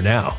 now.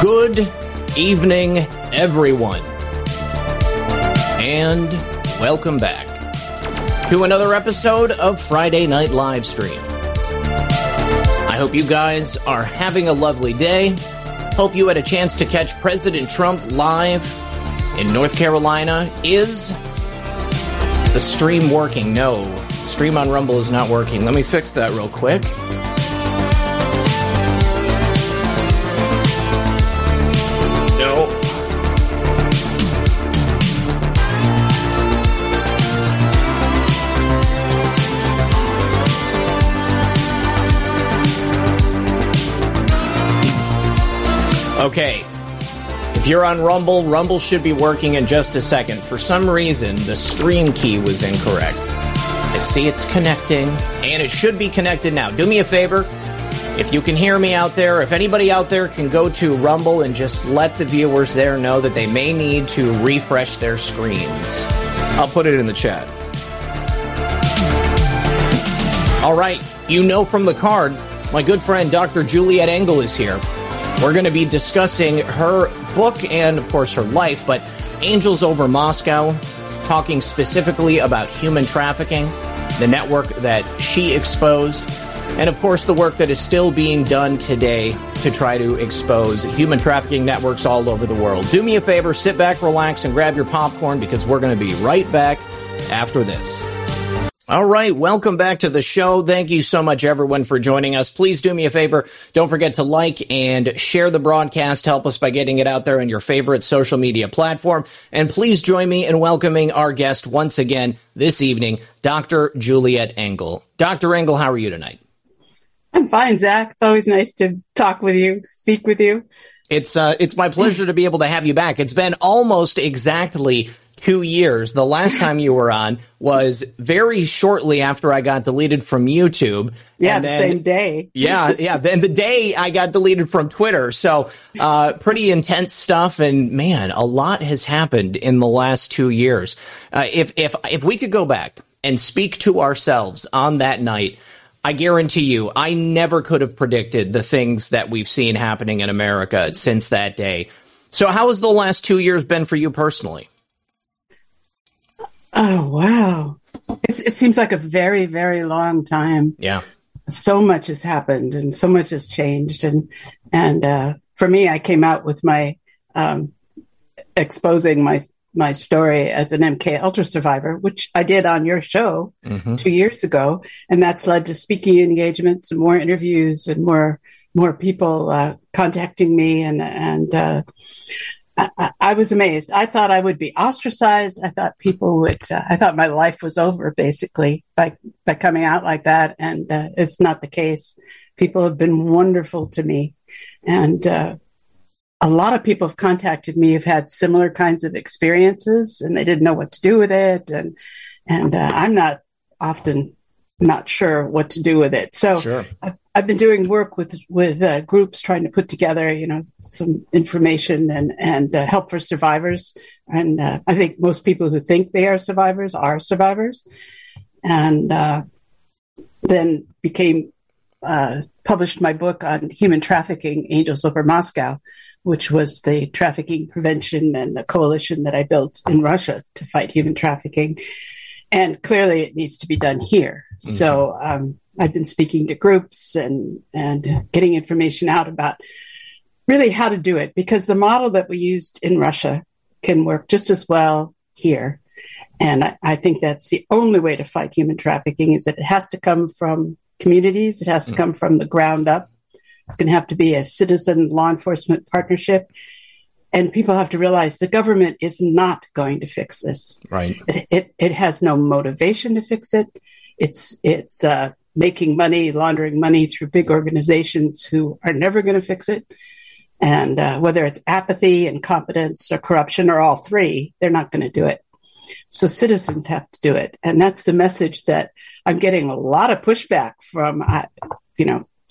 Good evening, everyone, and welcome back to another episode of Friday Night Livestream. I hope you guys are having a lovely day. Hope you had a chance to catch President Trump live in North Carolina. Is the stream working? No, stream on Rumble is not working. Let me fix that real quick. Okay, if you're on Rumble, Rumble should be working in just a second. For some reason, the stream key was incorrect. I see it's connecting, and it should be connected now. Do me a favor, if you can hear me out there, if anybody out there can go to Rumble and just let the viewers there know that they may need to refresh their screens. I'll put it in the chat. All right, you know from the card, my good friend Dr. Juliette Engel is here. We're going to be discussing her book and, of course, her life, but Angels Over Moscow, talking specifically about human trafficking, the network that she exposed, and, of course, the work that is still being done today to try to expose human trafficking networks all over the world. Do me a favor, sit back, relax, and grab your popcorn, because we're going to be right back after this. All right, welcome back to the show. Thank you so much, everyone, for joining us. Please do me a favor. Don't forget to like and share the broadcast. Help us by getting it out there on your favorite social media platform. And please join me in welcoming our guest once again this evening, Dr. Juliette Engel. Dr. Engel, how are you tonight? I'm fine, Zach. It's always nice to talk with you, speak with you. It's my pleasure to be able to have you back. It's been almost exactly 2 years. The last time you were on was very shortly after I got deleted from YouTube. Yeah, and then, the same day. Yeah. Then the day I got deleted from Twitter. So pretty intense stuff. And man, a lot has happened in the last 2 years. If we could go back and speak to ourselves on that night, I guarantee you, I never could have predicted the things that we've seen happening in America since that day. So how has the last 2 years been for you personally? Oh, wow. It seems like a very, very long time. Yeah. So much has happened and so much has changed. And for me, I came out with my exposing my story as an MK Ultra survivor, which I did on your show 2 years ago. And that's led to speaking engagements and more interviews and more people contacting me. And I was amazed. I thought I would be ostracized. I thought people would, I thought my life was over basically by coming out like that. And it's not the case. People have been wonderful to me. And a lot of people have contacted me, have had similar kinds of experiences and they didn't know what to do with it. And I'm not often not sure what to do with it. So sure. I've been doing work with groups trying to put together, some information and help for survivors. And I think most people who think they are survivors are survivors. And then published my book on human trafficking, Angels Over Moscow, which was the trafficking prevention and the coalition that I built in Russia to fight human trafficking. And clearly it needs to be done here. Mm-hmm. So I've been speaking to groups and getting information out about really how to do it, because the model that we used in Russia can work just as well here. And I think that's the only way to fight human trafficking, is that it has to come from communities. It has to come from the ground up. It's going to have to be a citizen law enforcement partnership. And people have to realize the government is not going to fix this. Right. It has no motivation to fix it. It's making money, laundering money through big organizations who are never going to fix it. And whether it's apathy, incompetence, or corruption, or all three, they're not going to do it. So citizens have to do it. And that's the message that I'm getting a lot of pushback from,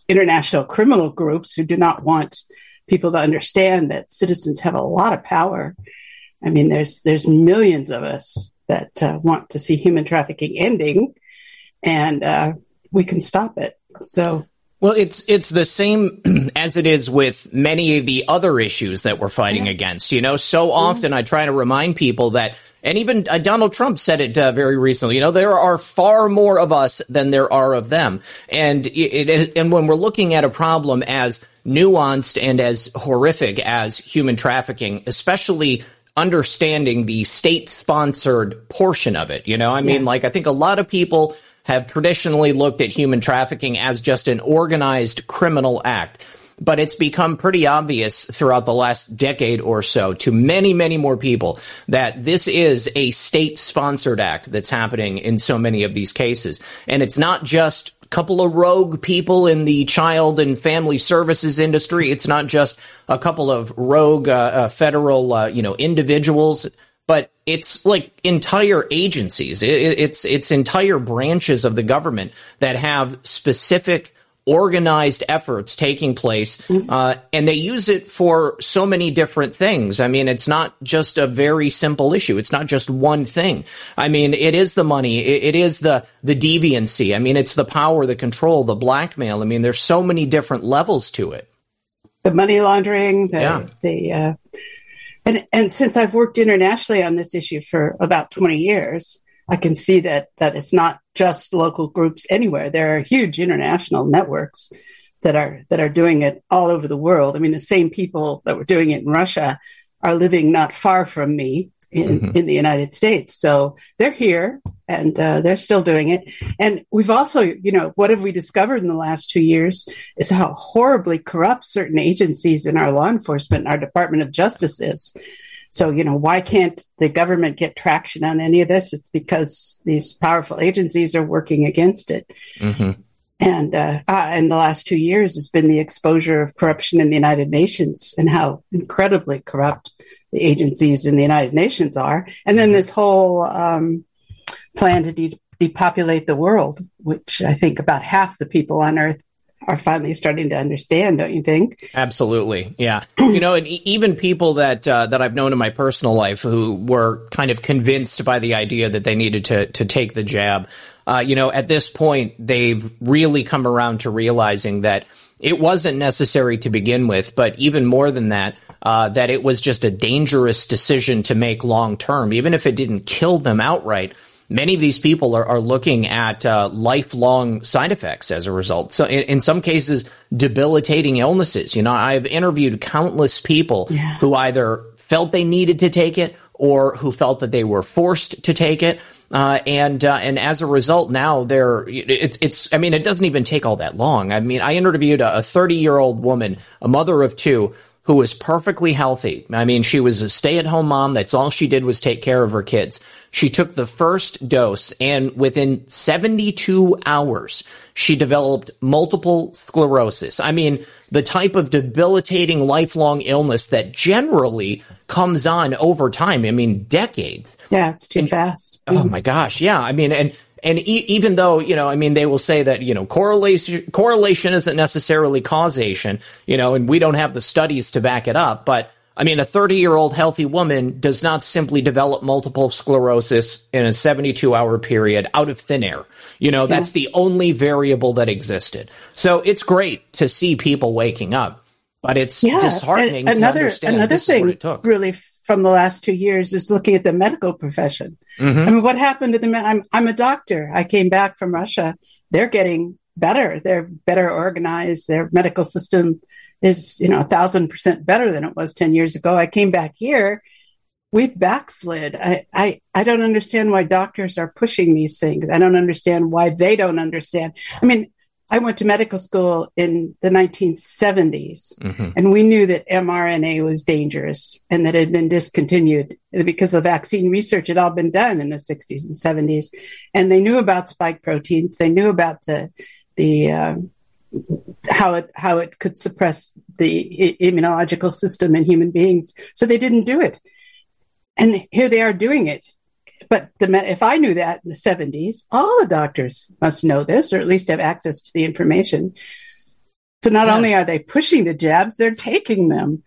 international criminal groups who do not want people to understand that citizens have a lot of power. I mean, there's millions of us that want to see human trafficking ending, and we can stop it. So. Well, it's the same as it is with many of the other issues that we're fighting against. So often I try to remind people that, and even Donald Trump said it very recently, there are far more of us than there are of them. And and when we're looking at a problem as nuanced and as horrific as human trafficking, especially understanding the state-sponsored portion of it, I think a lot of people have traditionally looked at human trafficking as just an organized criminal act. But it's become pretty obvious throughout the last decade or so to many, many more people that this is a state-sponsored act that's happening in so many of these cases. And it's not just a couple of rogue people in the child and family services industry. It's not just a couple of rogue federal individuals. But it's like entire agencies, it's entire branches of the government that have specific organized efforts taking place, and they use it for so many different things. I mean, it's not just a very simple issue. It's not just one thing. I mean, it is the money. It is the deviancy. I mean, it's the power, the control, the blackmail. I mean, there's so many different levels to it. The money laundering, And since I've worked internationally on this issue for about 20 years, I can see that it's not just local groups anywhere. There are huge international networks that are doing it all over the world. I mean, the same people that were doing it in Russia are living not far from me in the United States. So they're here, and they're still doing it. And we've also, what have we discovered in the last 2 years is how horribly corrupt certain agencies in our law enforcement, our Department of Justice is. So, why can't the government get traction on any of this? It's because these powerful agencies are working against it. Mm-hmm. And in the last 2 years has been the exposure of corruption in the United Nations and how incredibly corrupt the agencies in the United Nations are. And then this whole plan to depopulate the world, which I think about half the people on Earth are finally starting to understand, don't you think? Absolutely. Yeah. And even people that I've known in my personal life who were kind of convinced by the idea that they needed to take the jab, at this point, they've really come around to realizing that it wasn't necessary to begin with, but even more than that, that it was just a dangerous decision to make long term, even if it didn't kill them outright. Many of these people are looking at lifelong side effects as a result. So in some cases, debilitating illnesses. I've interviewed countless people who either felt they needed to take it or who felt that they were forced to take it. And as a result, now it doesn't even take all that long. I mean, I interviewed a 30-year-old woman, a mother of two, who was perfectly healthy. I mean, she was a stay-at-home mom. That's all she did was take care of her kids. She took the first dose, and within 72 hours, she developed multiple sclerosis. I mean, the type of debilitating lifelong illness that generally comes on over time. I mean, decades. Yeah, it's too fast. Oh, my gosh. Yeah, I mean, and even though, they will say that, correlation isn't necessarily causation, and we don't have the studies to back it up. But I mean, a 30-year-old healthy woman does not simply develop multiple sclerosis in a 72-hour period out of thin air. That's the only variable that existed. So it's great to see people waking up. But it's disheartening and to understand this is what it took. Another thing really from the last 2 years is looking at the medical profession. Mm-hmm. I mean, what happened to the men? I'm a doctor. I came back from Russia. They're getting better. They're better organized. Their medical system is, 1,000% better than it was 10 years ago. I came back here. We've backslid. I don't understand why doctors are pushing these things. I don't understand why they don't understand. I mean, I went to medical school in the 1970s, mm-hmm. and we knew that mRNA was dangerous and that it had been discontinued because of vaccine research had all been done in the 60s and 70s. And they knew about spike proteins. They knew about how it could suppress the immunological system in human beings. So they didn't do it. And here they are doing it. But if I knew that in the 70s, all the doctors must know this, or at least have access to the information. So not only are they pushing the jabs, they're taking them.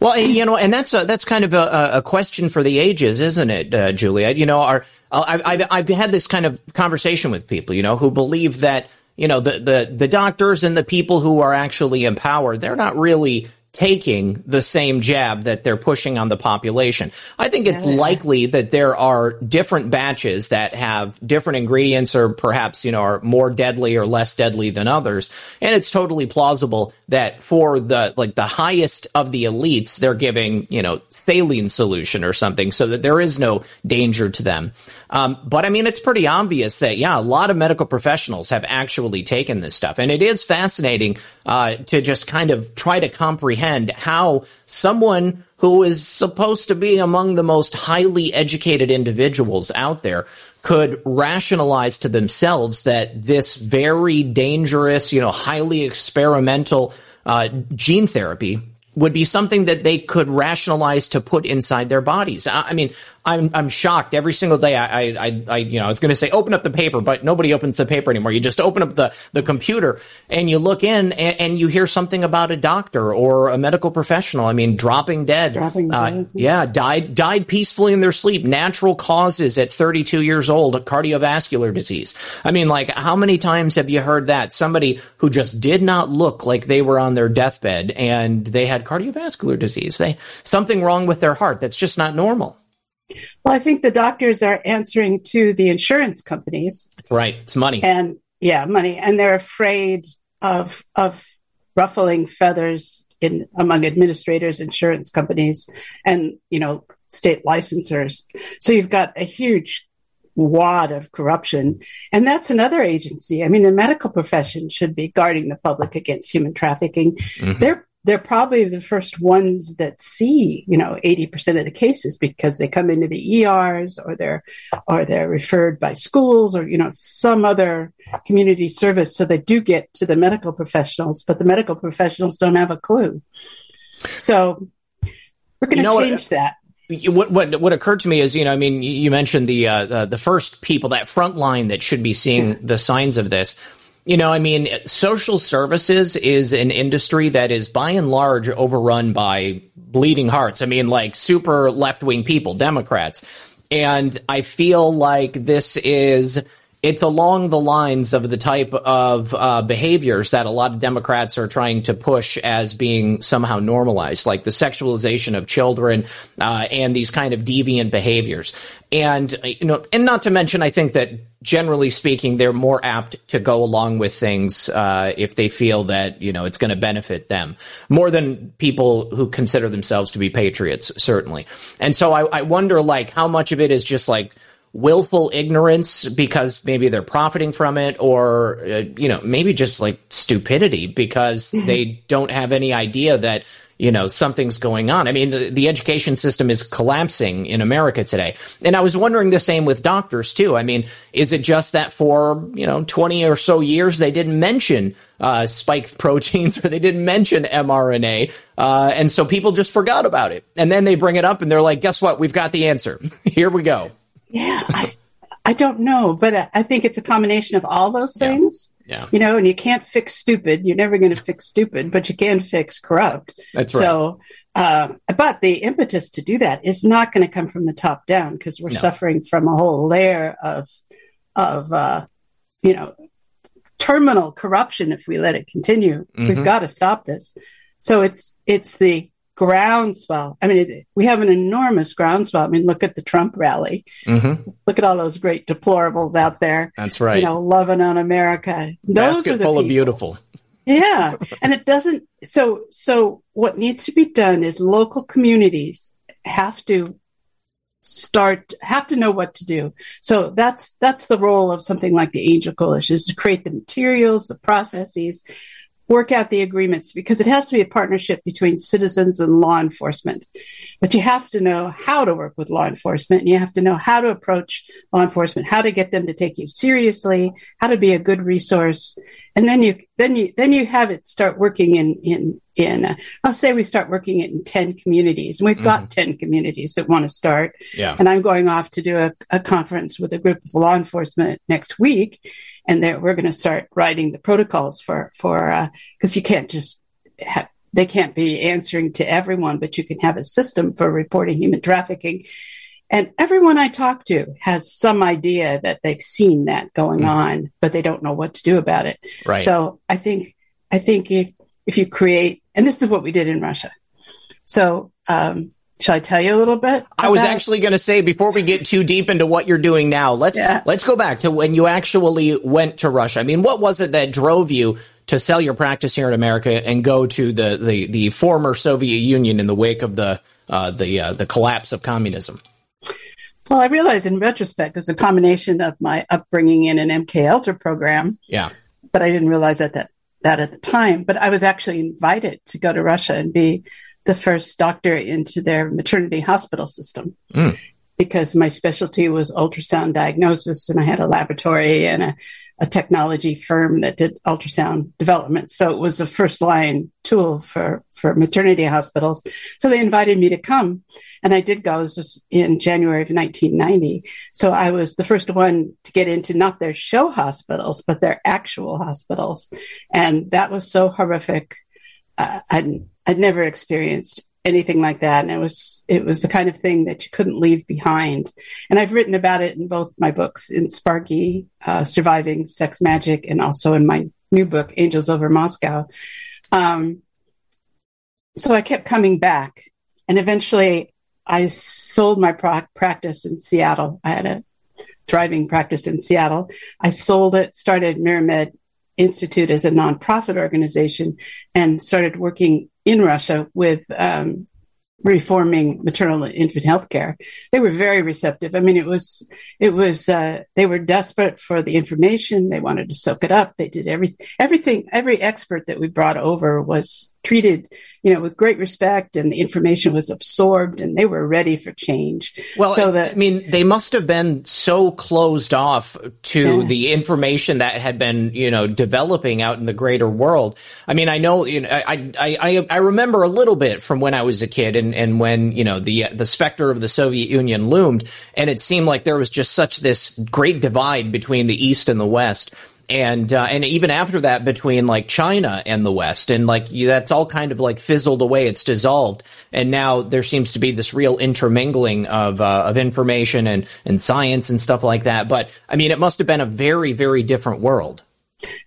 Well, and that's kind of a question for the ages, isn't it, Juliette? I've had this kind of conversation with people, who believe that, the doctors and the people who are actually in power, they're not really taking the same jab that they're pushing on the population. I think it's likely that there are different batches that have different ingredients or perhaps, are more deadly or less deadly than others. And it's totally plausible that for the highest of the elites, they're giving, saline solution or something so that there is no danger to them. But I mean, it's pretty obvious that, a lot of medical professionals have actually taken this stuff. And it is fascinating to just kind of try to comprehend how someone who is supposed to be among the most highly educated individuals out there could rationalize to themselves that this very dangerous, highly experimental gene therapy would be something that they could rationalize to put inside their bodies. I mean, I'm shocked every single day. I was going to say open up the paper, but nobody opens the paper anymore. You just open up the computer and you look in and you hear something about a doctor or a medical professional. I mean, dropping dead. Died peacefully in their sleep. Natural causes at 32 years old, a cardiovascular disease. I mean, how many times have you heard that? Somebody who just did not look like they were on their deathbed and they had cardiovascular disease. Something wrong with their heart. That's just not normal. Well, I think the doctors are answering to the insurance companies. Right. It's money. And money. And they're afraid of ruffling feathers among administrators, insurance companies, and, state licensors. So you've got a huge wad of corruption. And that's another agency. I mean, the medical profession should be guarding the public against human trafficking. Mm-hmm. They're probably the first ones that see, 80% of the cases because they come into the ERs or they're referred by schools or, some other community service. So they do get to the medical professionals, but the medical professionals don't have a clue. So we're going to change that. What occurred to me is, you mentioned the first people, that front line that should be seeing the signs of this. Social services is an industry that is by and large overrun by bleeding hearts. I mean, super left-wing people, Democrats. And I feel like it's along the lines of the type of behaviors that a lot of Democrats are trying to push as being somehow normalized, like the sexualization of children and these kind of deviant behaviors. And, and not to mention, I think that generally speaking, they're more apt to go along with things if they feel that, it's going to benefit them more than people who consider themselves to be patriots, certainly. And so I wonder, how much of it is just willful ignorance because maybe they're profiting from it or, maybe just stupidity because they don't have any idea that, something's going on. I mean, the education system is collapsing in America today. And I was wondering the same with doctors, too. I mean, is it just that for, 20 or so years they didn't mention spiked proteins or they didn't mention mRNA? And so people just forgot about it. And then they bring it up and they're like, guess what? We've got the answer. Here we go. Yeah, I don't know, but I think it's a combination of all those things, and you can't fix stupid. You're never going to fix stupid, but you can fix corrupt. That's right. So, but the impetus to do that is not going to come from the top down because we're suffering from a whole layer of terminal corruption if we let it continue. Mm-hmm. We've got to stop this. So it's the groundswell. I mean, we have an enormous groundswell. I mean, look at the Trump rally. Mm-hmm. Look at all those great deplorables out there. That's right. You know, loving on America. Those Basket are the full people. Of beautiful. Yeah. And it doesn't. So what needs to be done is local communities have to know what to do. So that's the role of something like the Angel Coalition, is to create the materials, the processes, work out the agreements, because it has to be a partnership between citizens and law enforcement. But you have to know how to work with law enforcement, and you have to know how to approach law enforcement, how to get them to take you seriously, how to be a good resource. And then you have it start working in I'll say we start working it in 10 communities, and we've got 10 communities that want to start. Yeah. And I'm going off to do a conference with a group of law enforcement next week. And we're going to start writing the protocols for because you can't just they can't be answering to everyone, but you can have a system for reporting human trafficking. And everyone I talk to has some idea that they've seen that going on, but they don't know what to do about it. Right. So I think if you create, and this is what we did in Russia. So, shall I tell you a little bit? I was actually going to say, before we get too deep into what you're doing now, let's go back to when you actually went to Russia. I mean, what was it that drove you to sell your practice here in America and go to the former Soviet Union in the wake of the collapse of communism? Well, I realize in retrospect it was a combination of my upbringing in an MK Ultra program. Yeah, but I didn't realize that at the time. But I was actually invited to go to Russia and be the first doctor into their maternity hospital system, because my specialty was ultrasound diagnosis, and I had a laboratory and a technology firm that did ultrasound development. So it was a first line tool for maternity hospitals. So they invited me to come, and I did go. This was in January of 1990. So I was the first one to get into not their show hospitals, but their actual hospitals. And that was so horrific. I'd never experienced anything like that. And it was the kind of thing that you couldn't leave behind. And I've written about it in both my books, in Sparky, Surviving Sex Magic, and also in my new book, Angels Over Moscow. So I kept coming back. And eventually I sold my practice in Seattle. I had a thriving practice in Seattle. I sold it, started Miramed Institute as a nonprofit organization, and started working in Russia with reforming maternal and infant health care. They were very receptive. I mean, it was they were desperate for the information. They wanted to soak it up. They did everything. Every expert that we brought over was treated, with great respect, and the information was absorbed, and they were ready for change. Well, so I mean, they must have been so closed off to the information that had been, developing out in the greater world. I mean, I know, I remember a little bit from when I was a kid, and when, the specter of the Soviet Union loomed, and it seemed like there was just such this great divide between the East and the West. And even after that, between China and the West, and that's all kind of fizzled away. It's dissolved, and now there seems to be this real intermingling of information and science and stuff like that. But I mean, it must have been a very, very different world.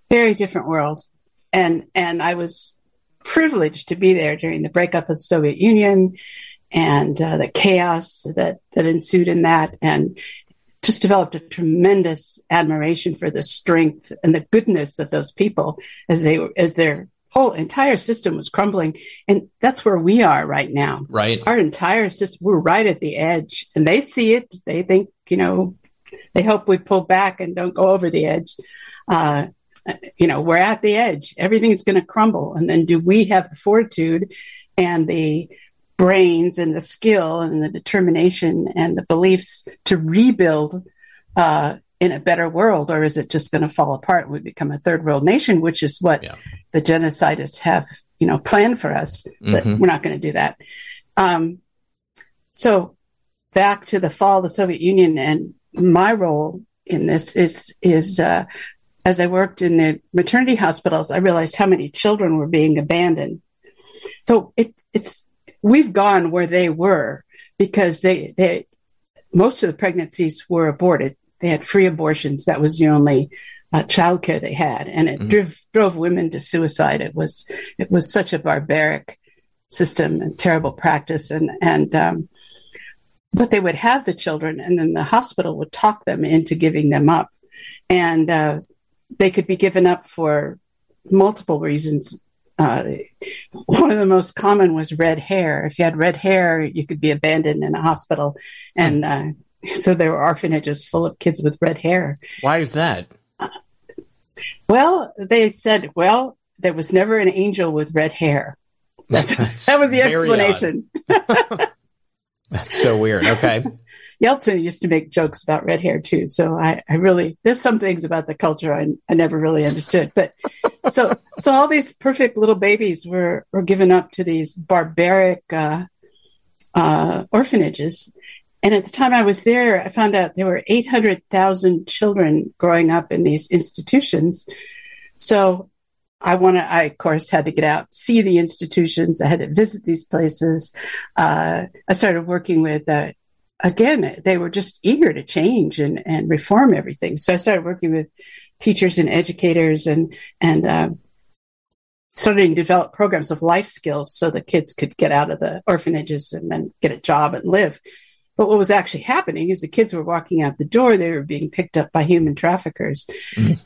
Very different world, and I was privileged to be there during the breakup of the Soviet Union and the chaos that ensued in that, and just developed a tremendous admiration for the strength and the goodness of those people as their whole entire system was crumbling. And that's where we are right now. Right. Our entire system, we're right at the edge, and they see it. They think, they hope we pull back and don't go over the edge. We're at the edge. Everything's going to crumble. And then do we have the fortitude and the brains and the skill and the determination and the beliefs to rebuild in a better world, or is it just going to fall apart and we become a third world nation, which is what the genocidists have, planned for us, but we're not going to do that. So back to the fall of the Soviet Union, and my role in this is as I worked in the maternity hospitals, I realized how many children were being abandoned. So we've gone where they were, because most of the pregnancies were aborted. They had free abortions. That was the only childcare they had, and it drove women to suicide. It was such a barbaric system and terrible practice, and but they would have the children, and then the hospital would talk them into giving them up, and they could be given up for multiple reasons. One of the most common was red hair. If you had red hair, you could be abandoned in a hospital. And so there were orphanages full of kids with red hair. Why is that? Well, they said, well, there was never an angel with red hair. That was the explanation. That's so weird. Okay. Yeltsin used to make jokes about red hair too. So I really, there's some things about the culture I never really understood. But so all these perfect little babies were given up to these barbaric orphanages. And at the time I was there, I found out there were 800,000 children growing up in these institutions. So I of course had to get out, see the institutions. I had to visit these places. I started working with, again, they were just eager to change and reform everything. So I started working with teachers and educators and starting to develop programs of life skills so the kids could get out of the orphanages and then get a job and live. But what was actually happening is the kids were walking out the door. They were being picked up by human traffickers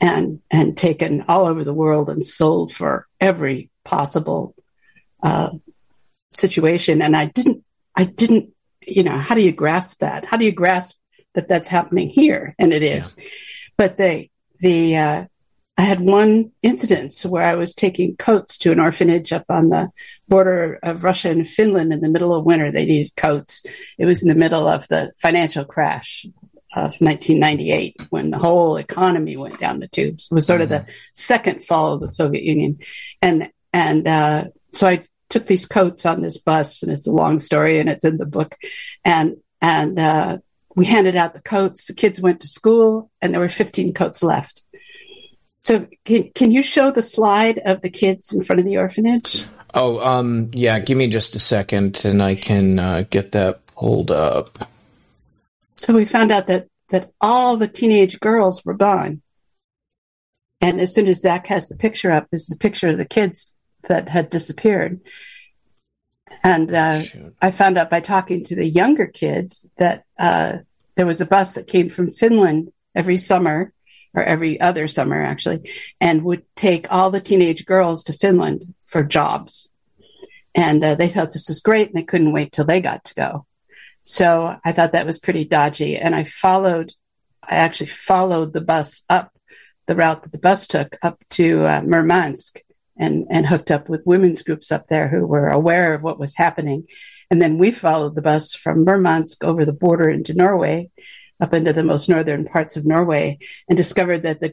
and taken all over the world and sold for every possible situation. And I didn't, you know, how do you grasp that? How do you grasp that that's happening here? And it is. Yeah. But I had one incident where I was taking coats to an orphanage up on the border of Russia and Finland in the middle of winter. They needed coats. It was in the middle of the financial crash of 1998 when the whole economy went down the tubes. It was sort of the second fall of the Soviet Union. And so I took these coats on this bus, and it's a long story, and it's in the book. And we handed out the coats. The kids went to school, and there were 15 coats left. So can you show the slide of the kids in front of the orphanage? Oh, yeah. Give me just a second and I can get that pulled up. So we found out that all the teenage girls were gone. And as soon as Zach has the picture up, this is a picture of the kids that had disappeared. And I found out by talking to the younger kids that there was a bus that came from Finland every summer, or every other summer actually, and would take all the teenage girls to Finland for jobs. And they thought this was great, and they couldn't wait till they got to go. So I thought that was pretty dodgy. And I actually followed the bus up the route that the bus took up to Murmansk and hooked up with women's groups up there who were aware of what was happening. And then we followed the bus from Murmansk over the border into Norway, up into the most northern parts of Norway, and discovered that the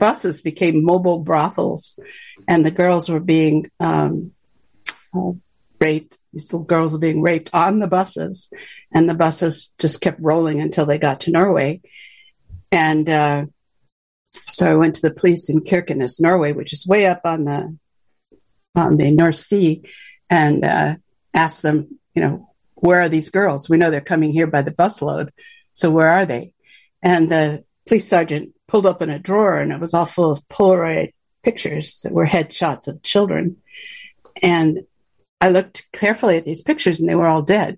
buses became mobile brothels, and the girls were being raped. These little girls were being raped on the buses, and the buses just kept rolling until they got to Norway. And so I went to the police in Kirkenes, Norway, which is way up on the North Sea, and asked them, you know, where are these girls? We know they're coming here by the busload. So where are they? And the police sergeant pulled open a drawer, and it was all full of Polaroid pictures that were headshots of children. And I looked carefully at these pictures, and they were all dead.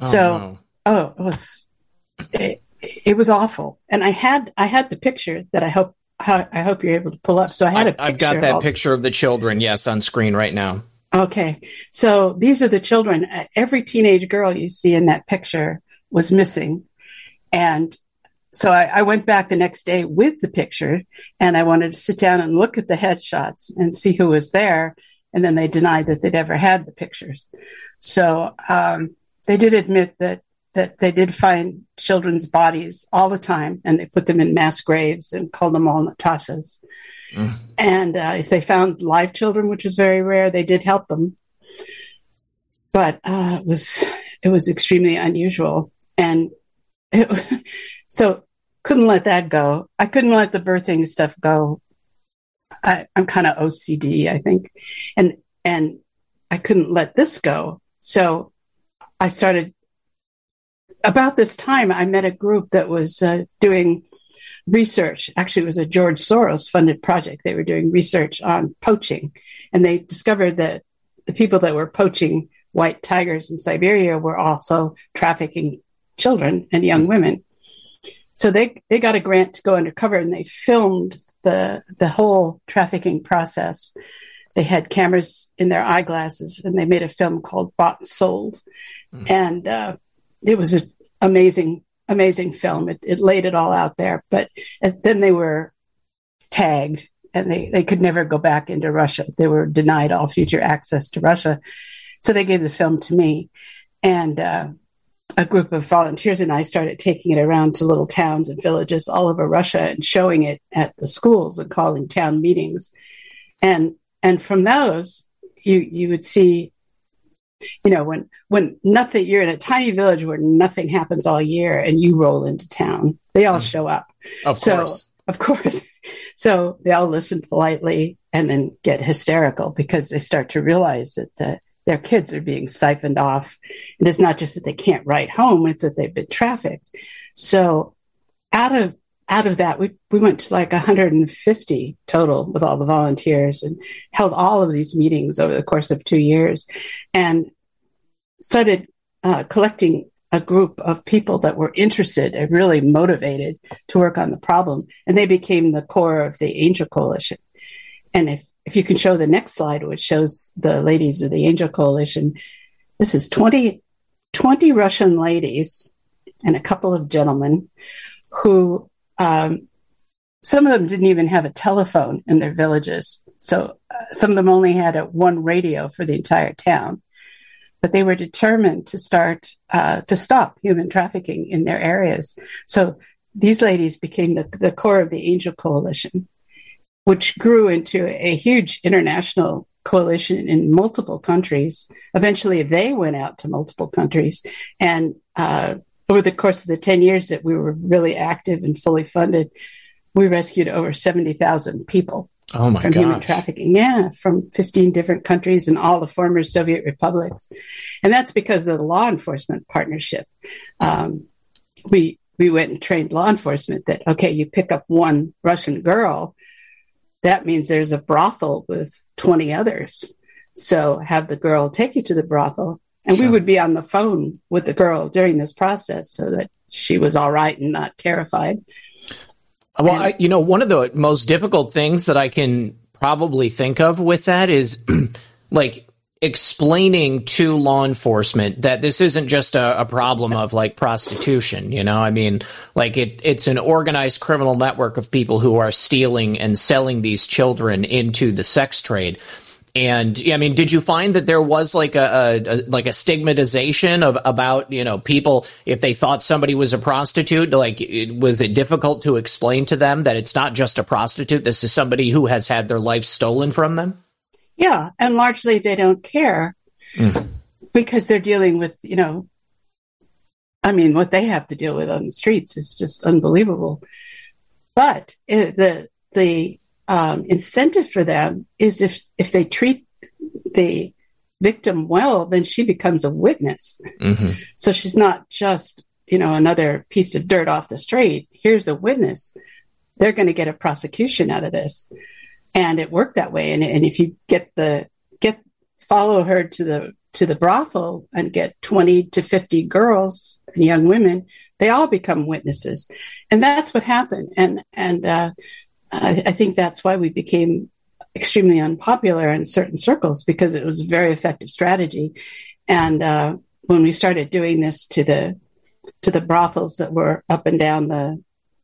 It was awful. And I had the picture that I hope you're able to pull up. So I had a picture. I've got that picture of the children. Yes, on screen right now. Okay, so these are the children. Every teenage girl you see in that picture was missing. And so I went back the next day with the picture, and I wanted to sit down and look at the headshots and see who was there. And then they denied that they'd ever had the pictures. So they did admit that they did find children's bodies all the time, and they put them in mass graves and called them all Natashas. And if they found live children, which was very rare, they did help them. But it was extremely unusual. And so couldn't let that go. I couldn't let the birthing stuff go. I'm kind of OCD, I think. And I couldn't let this go. So I started. About this time, I met a group that was doing research. Actually, it was a George Soros-funded project. They were doing research on poaching, and they discovered that the people that were poaching white tigers in Siberia were also trafficking children and young women. So they got a grant to go undercover, and they filmed the whole trafficking process. They had cameras in their eyeglasses, and they made a film called Bought and Sold. Mm. And it was an amazing, amazing film. It laid it all out there. But then they were tagged, and they could never go back into Russia. They were denied all future access to Russia. So they gave the film to me. And a group of volunteers and I started taking it around to little towns and villages all over Russia and showing it at the schools and calling town meetings. And from those, you would see, you know, when nothing, you're in a tiny village where nothing happens all year and you roll into town, they all show up. Of course. So they all listen politely and then get hysterical because they start to realize that their kids are being siphoned off. And it's not just that they can't write home, it's that they've been trafficked. So out of that, we went to like 150 total with all the volunteers and held all of these meetings over the course of 2 years and started collecting a group of people that were interested and really motivated to work on the problem. And they became the core of the Angel Coalition. And if you can show the next slide, which shows the ladies of the Angel Coalition, this is 20 Russian ladies and a couple of gentlemen who some of them didn't even have a telephone in their villages. So some of them only had one radio for the entire town. But they were determined to start to stop human trafficking in their areas. So these ladies became the core of the Angel Coalition, which grew into a huge international coalition in multiple countries. Eventually, they went out to multiple countries. And over the course of the 10 years that we were really active and fully funded, we rescued over 70,000 people from human trafficking. Yeah, from 15 different countries and all the former Soviet republics. And that's because of the law enforcement partnership. We went and trained law enforcement that, okay, you pick up one Russian girl, that means there's a brothel with 20 others. So have the girl take you to the brothel. And we would be on the phone with the girl during this process so that she was all right and not terrified. Well, one of the most difficult things that I can probably think of with that is like explaining to law enforcement that this isn't just a problem of like prostitution. You know, I mean, like it's an organized criminal network of people who are stealing and selling these children into the sex trade. And I mean, did you find that there was like a stigmatization about, you know, people if they thought somebody was a prostitute, like was it difficult to explain to them that it's not just a prostitute? This is somebody who has had their life stolen from them. Yeah. And largely they don't care because they're dealing with, you know, I mean, what they have to deal with on the streets is just unbelievable. But the incentive for them is if they treat the victim well, then she becomes a witness. Mm-hmm. So she's not just, you know, another piece of dirt off the street. Here's a witness. They're going to get a prosecution out of this. And it worked that way. And if you get follow her to the brothel and get 20 to 50 girls and young women, they all become witnesses. And that's what happened. And I think that's why we became extremely unpopular in certain circles, because it was a very effective strategy. And when we started doing this to the brothels that were up and down the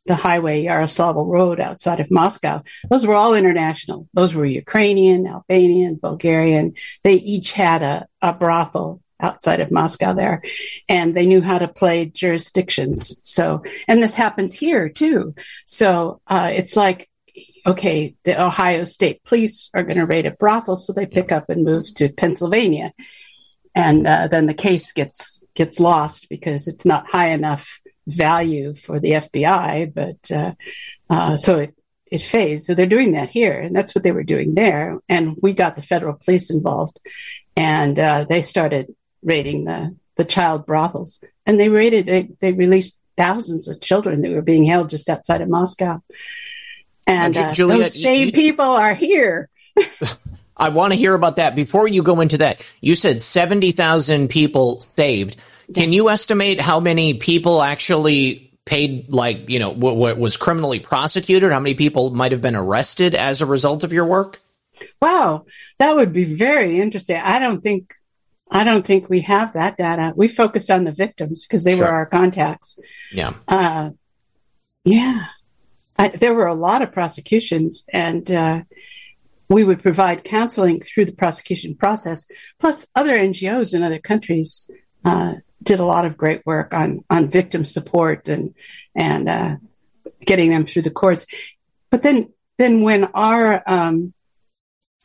highway, Yaroslavl Road outside of Moscow, those were all international. Those were Ukrainian, Albanian, Bulgarian. They each had a brothel outside of Moscow there, and they knew how to play jurisdictions. So, and this happens here too. So it's like, okay, the Ohio State Police are going to raid a brothel, so they pick up and move to Pennsylvania. And then the case gets lost because it's not high enough value for the FBI, but so it fades. So they're doing that here, and that's what they were doing there. And we got the federal police involved, and they started raiding the child brothels. And they released thousands of children who were being held just outside of Moscow. And Juliette, those same people are here. I want to hear about that. Before you go into that, you said 70,000 people saved. Yeah. Can you estimate how many people actually paid, like, you know, what was criminally prosecuted? How many people might have been arrested as a result of your work? Wow, that would be very interesting. I don't think we have that data. We focused on the victims because they were our contacts. Yeah. There were a lot of prosecutions, and we would provide counseling through the prosecution process. Plus, other NGOs in other countries did a lot of great work on victim support and getting them through the courts. But then when our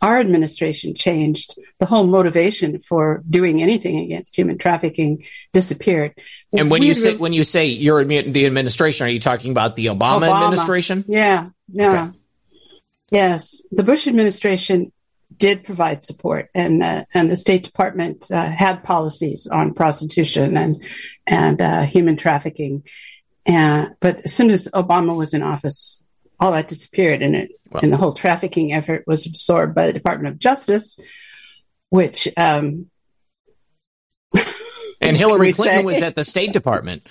administration changed, the whole motivation for doing anything against human trafficking disappeared. And when you say you're the administration, are you talking about the Obama administration? Yeah. Yeah. Okay. Yes. The Bush administration did provide support, and the State Department had policies on prostitution and human trafficking. But as soon as Obama was in office, all that disappeared, and the whole trafficking effort was absorbed by the Department of Justice, which and Hillary Clinton was at the State Department.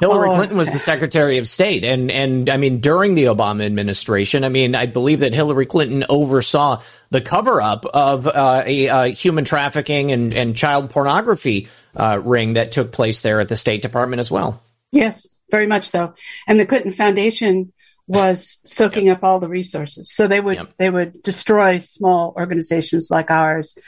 Hillary Clinton was the Secretary of State, and I mean, during the Obama administration, I mean, I believe that Hillary Clinton oversaw the cover-up of a human trafficking and child pornography ring that took place there at the State Department as well. Yes, very much so, and the Clinton Foundation was soaking up all the resources. So they would destroy small organizations like ours.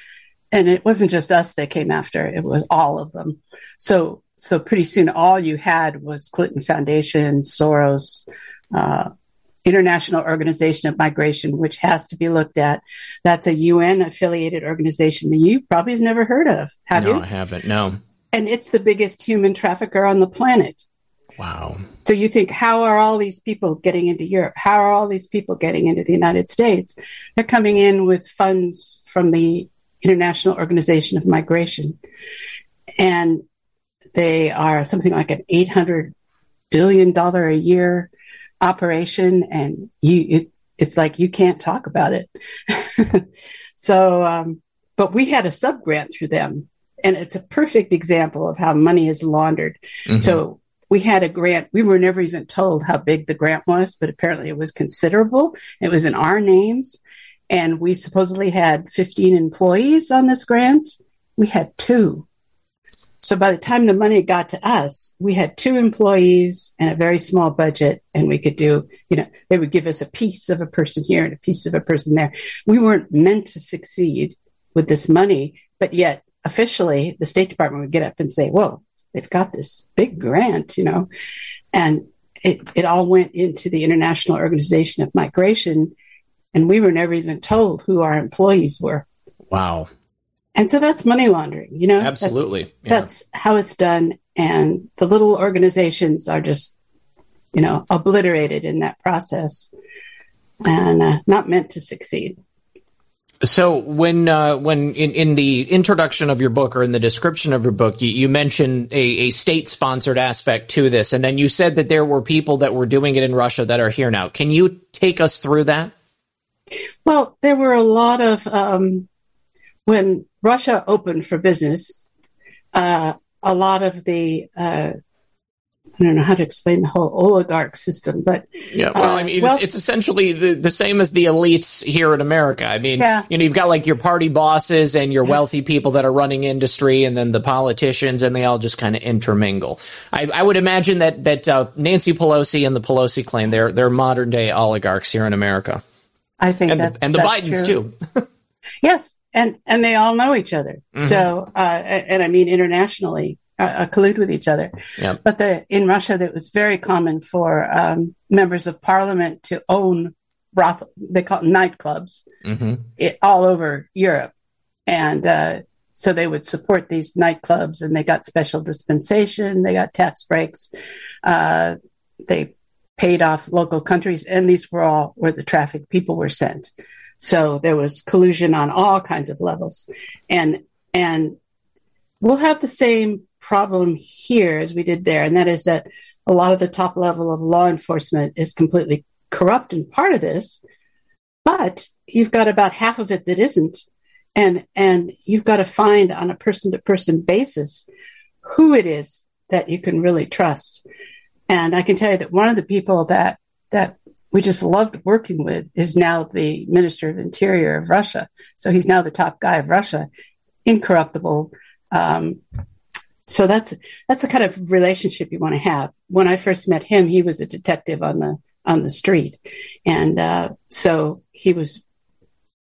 And it wasn't just us they came after. It was all of them. So pretty soon all you had was Clinton Foundation, Soros, International Organization of Migration, which has to be looked at. That's a UN-affiliated organization that you probably have never heard of, have you? No, I haven't, no. And it's the biggest human trafficker on the planet. Wow. So you think, how are all these people getting into Europe? How are all these people getting into the United States? They're coming in with funds from the International Organization of Migration. And they are something like an $800 billion a year operation. And it's like you can't talk about it. So, but we had a sub-grant through them. And it's a perfect example of how money is laundered. Mm-hmm. So we had a grant. We were never even told how big the grant was, but apparently it was considerable. It was in our names. And we supposedly had 15 employees on this grant. We had 2. So by the time the money got to us, we had 2 employees and a very small budget. And we could do, you know, they would give us a piece of a person here and a piece of a person there. We weren't meant to succeed with this money. But yet, officially, the State Department would get up and say, whoa, they've got this big grant, you know, and it all went into the International Organization of Migration, and we were never even told who our employees were. Wow. And so that's money laundering, you know. Absolutely. That's how it's done. And the little organizations are just, you know, obliterated in that process and not meant to succeed. So when in the introduction of your book or in the description of your book, you mentioned a state-sponsored aspect to this, and then you said that there were people that were doing it in Russia that are here now. Can you take us through that? Well, there were a lot of when Russia opened for business, a lot of the I don't know how to explain the whole oligarch system, but it's essentially the same as the elites here in America. I mean, you know, you've got like your party bosses and your wealthy people that are running industry, and then the politicians, and they all just kind of intermingle. I would imagine that Nancy Pelosi and the Pelosi clan, they're modern day oligarchs here in America. I think, and that's the Bidens true. Too. Yes, and they all know each other. Mm-hmm. So, and I mean internationally. Collude with each other. Yep. But in Russia, that was very common for members of parliament to own brothel. They call it nightclubs all over Europe. And so they would support these nightclubs, and they got special dispensation. They got tax breaks. They paid off local countries. And these were all where the trafficked people were sent. So there was collusion on all kinds of levels. And we'll have the same problem here as we did there, and that is that a lot of the top level of law enforcement is completely corrupt and part of this, but you've got about half of it that isn't. And you've got to find on a person-to-person basis who it is that you can really trust. And I can tell you that one of the people that we just loved working with is now the Minister of Interior of Russia. So he's now the top guy of Russia, incorruptible. So that's the kind of relationship you want to have. When I first met him, he was a detective on the street. And so he was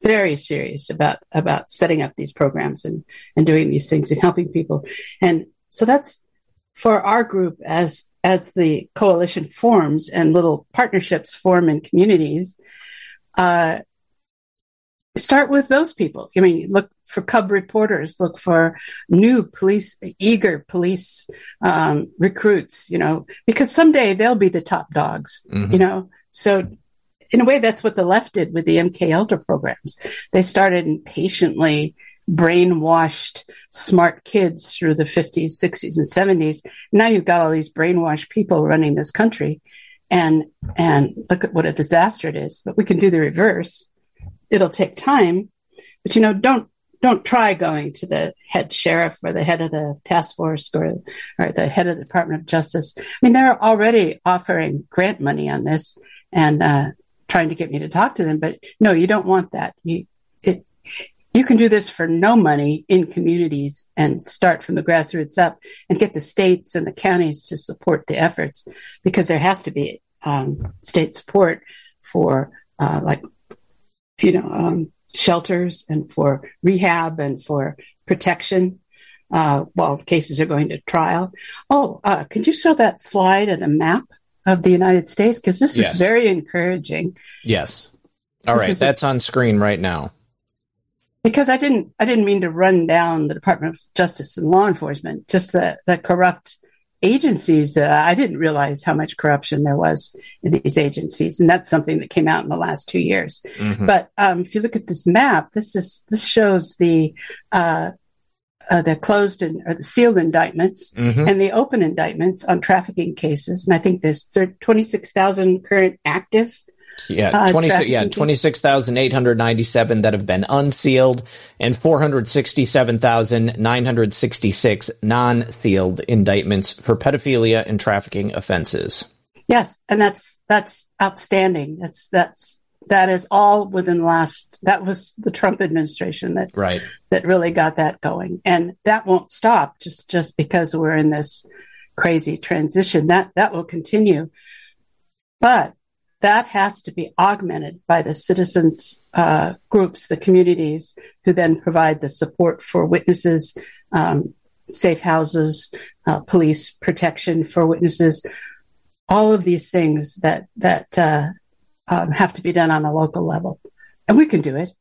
very serious about setting up these programs and doing these things and helping people. And so that's for our group as the coalition forms and little partnerships form in communities, start with those people. I mean, look for cub reporters, look for new police, eager police recruits, you know, because someday they'll be the top dogs, mm-hmm. you know. So in a way, that's what the left did with the MK Ultra programs. They started impatiently brainwashed smart kids through the 50s, 60s, and 70s. Now you've got all these brainwashed people running this country, and look at what a disaster it is. But we can do the reverse. It'll take time, but you know, don't try going to the head sheriff or the head of the task force or the head of the Department of Justice. I mean, they're already offering grant money on this and trying to get me to talk to them, but no, you don't want that. You can do this for no money in communities and start from the grassroots up and get the states and the counties to support the efforts, because there has to be state support for shelters and for rehab and for protection while cases are going to trial. Oh, could you show that slide and the map of the United States? Because this is very encouraging. Yes. All right. That's on screen right now. Because I didn't mean to run down the Department of Justice and law enforcement, just the corrupt agencies. I didn't realize how much corruption there was in these agencies, and that's something that came out in the last 2 years. Mm-hmm. But if you look at this map, this shows the closed or the sealed indictments mm-hmm. and the open indictments on trafficking cases, and I think there's 26,000 current active. Yeah, 26,897 that have been unsealed and 467,966 non-sealed indictments for pedophilia and trafficking offenses. Yes, and that's outstanding. That is all within the last. That was the Trump administration that really got that going, and that won't stop just because we're in this crazy transition. That will continue, but that has to be augmented by the citizens groups, the communities, who then provide the support for witnesses, safe houses, police protection for witnesses, all of these things that have to be done on a local level. And we can do it.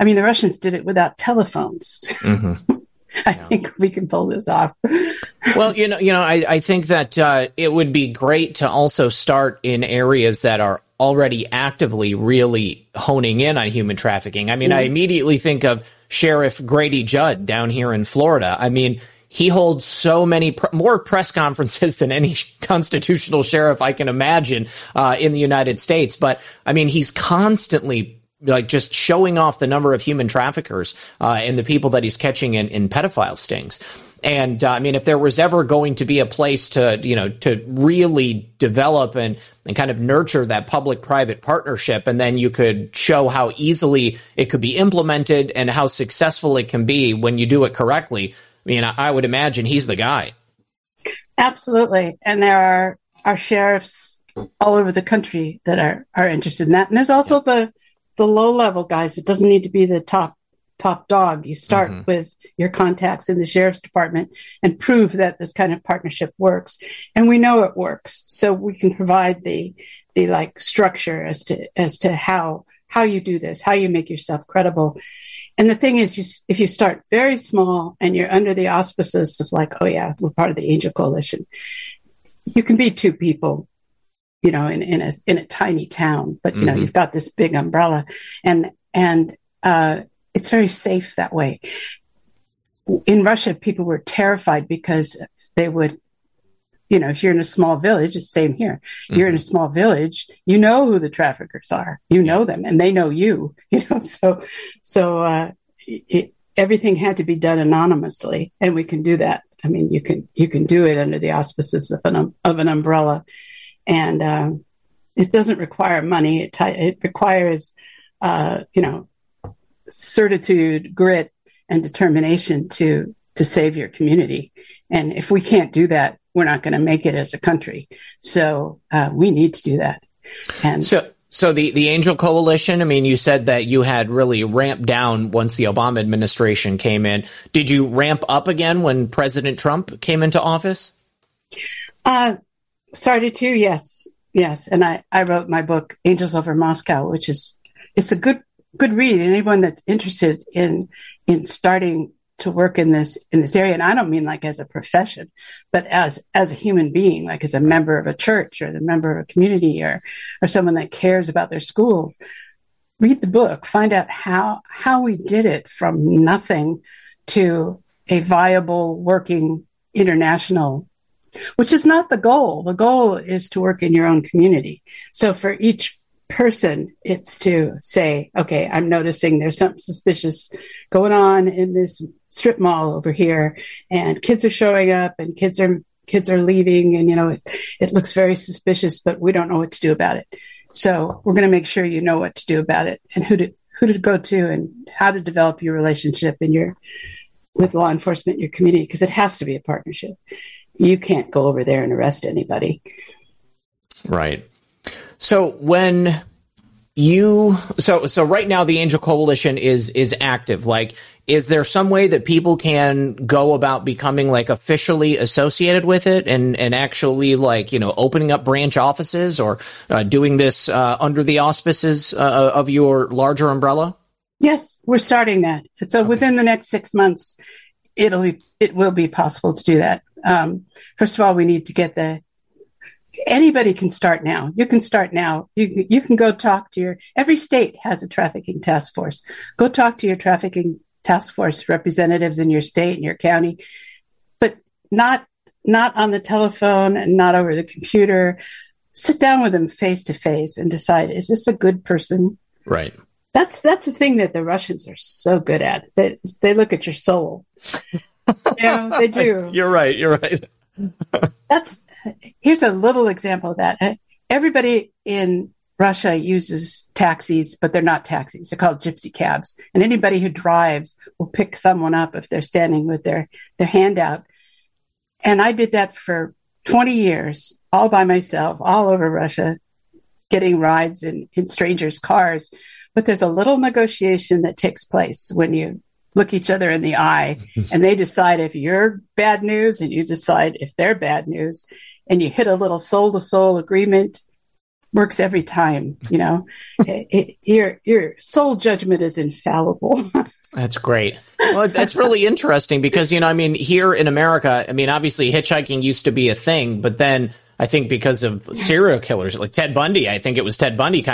I mean, the Russians did it without telephones. Mm-hmm. I think we can pull this off. Well, I think that it would be great to also start in areas that are already actively really honing in on human trafficking. I mean, mm-hmm. I immediately think of Sheriff Grady Judd down here in Florida. I mean, he holds so many more press conferences than any constitutional sheriff I can imagine in the United States. But I mean, he's constantly just showing off the number of human traffickers and the people that he's catching in pedophile stings. And I mean, if there was ever going to be a place to really develop and kind of nurture that public-private partnership, and then you could show how easily it could be implemented and how successful it can be when you do it correctly, I mean, I would imagine he's the guy. Absolutely. And there are sheriffs all over the country that are interested in that. And there's also the low-level guys. It doesn't need to be the top dog. You start mm-hmm. with your contacts in the sheriff's department and prove that this kind of partnership works. And we know it works. So we can provide the structure as to how you do this, how you make yourself credible. And the thing is, if you start very small and you're under the auspices of we're part of the Angel Coalition, you can be two people, you know, in a tiny town, but you know, mm-hmm. you've got this big umbrella and it's very safe that way. In Russia, people were terrified because they would you know, if you're in a small village, it's same here. You're in a small village, you know who the traffickers are, you know them, and they know you, you know, so everything had to be done anonymously, and we can do that. I mean, you can do it under the auspices of an umbrella, and it doesn't require money. It requires, certitude, grit, and determination to save your community. And if we can't do that, we're not going to make it as a country. So we need to do that. And so the Angel Coalition, I mean, you said that you had really ramped down once the Obama administration came in. Did you ramp up again when President Trump came into office? Started to, yes. Yes. And I wrote my book, Angels Over Moscow, which is, it's a good read. Anyone that's interested in starting to work in this area. And I don't mean like as a profession, but as a human being, like as a member of a church or the member of a community or someone that cares about their schools, read the book, find out how we did it from nothing to a viable working international, which is not the goal. The goal is to work in your own community. So for each person, it's to say, okay, I'm noticing there's something suspicious going on in this strip mall over here, and kids are showing up and kids are leaving, and, you know, it looks very suspicious, but we don't know what to do about it. So we're going to make sure you know what to do about it and who to go to and how to develop your relationship with law enforcement in your community, because it has to be a partnership. You can't go over there and arrest anybody. Right. So when so right now the Angel Coalition is active. Like, is there some way that people can go about becoming like officially associated with it and actually, like, you know, opening up branch offices or doing this under the auspices of your larger umbrella? Yes, we're starting that. So okay. Within the next 6 months, it will be possible to do that. First of all, we need to get anybody can start now. You can start now. You can go talk to every state has a trafficking task force. Go talk to your trafficking task force representatives in your state and your county, but not on the telephone and not over the computer. Sit down with them face to face and decide, is this a good person? Right. That's the thing that the Russians are so good at. They look at your soul. Yeah, they do. You're right. Here's a little example of that. Everybody in Russia uses taxis, but they're not taxis. They're called gypsy cabs. And anybody who drives will pick someone up if they're standing with their hand out. And I did that for 20 years, all by myself, all over Russia, getting rides in strangers' cars. But there's a little negotiation that takes place when you look each other in the eye, and they decide if you're bad news and you decide if they're bad news, and you hit a little soul-to-soul agreement. Works every time, you know. Your soul judgment is infallible. That's great. Well, that's really interesting because, you know, I mean, here in America, I mean, obviously hitchhiking used to be a thing, but then I think because of serial killers like Ted Bundy, kind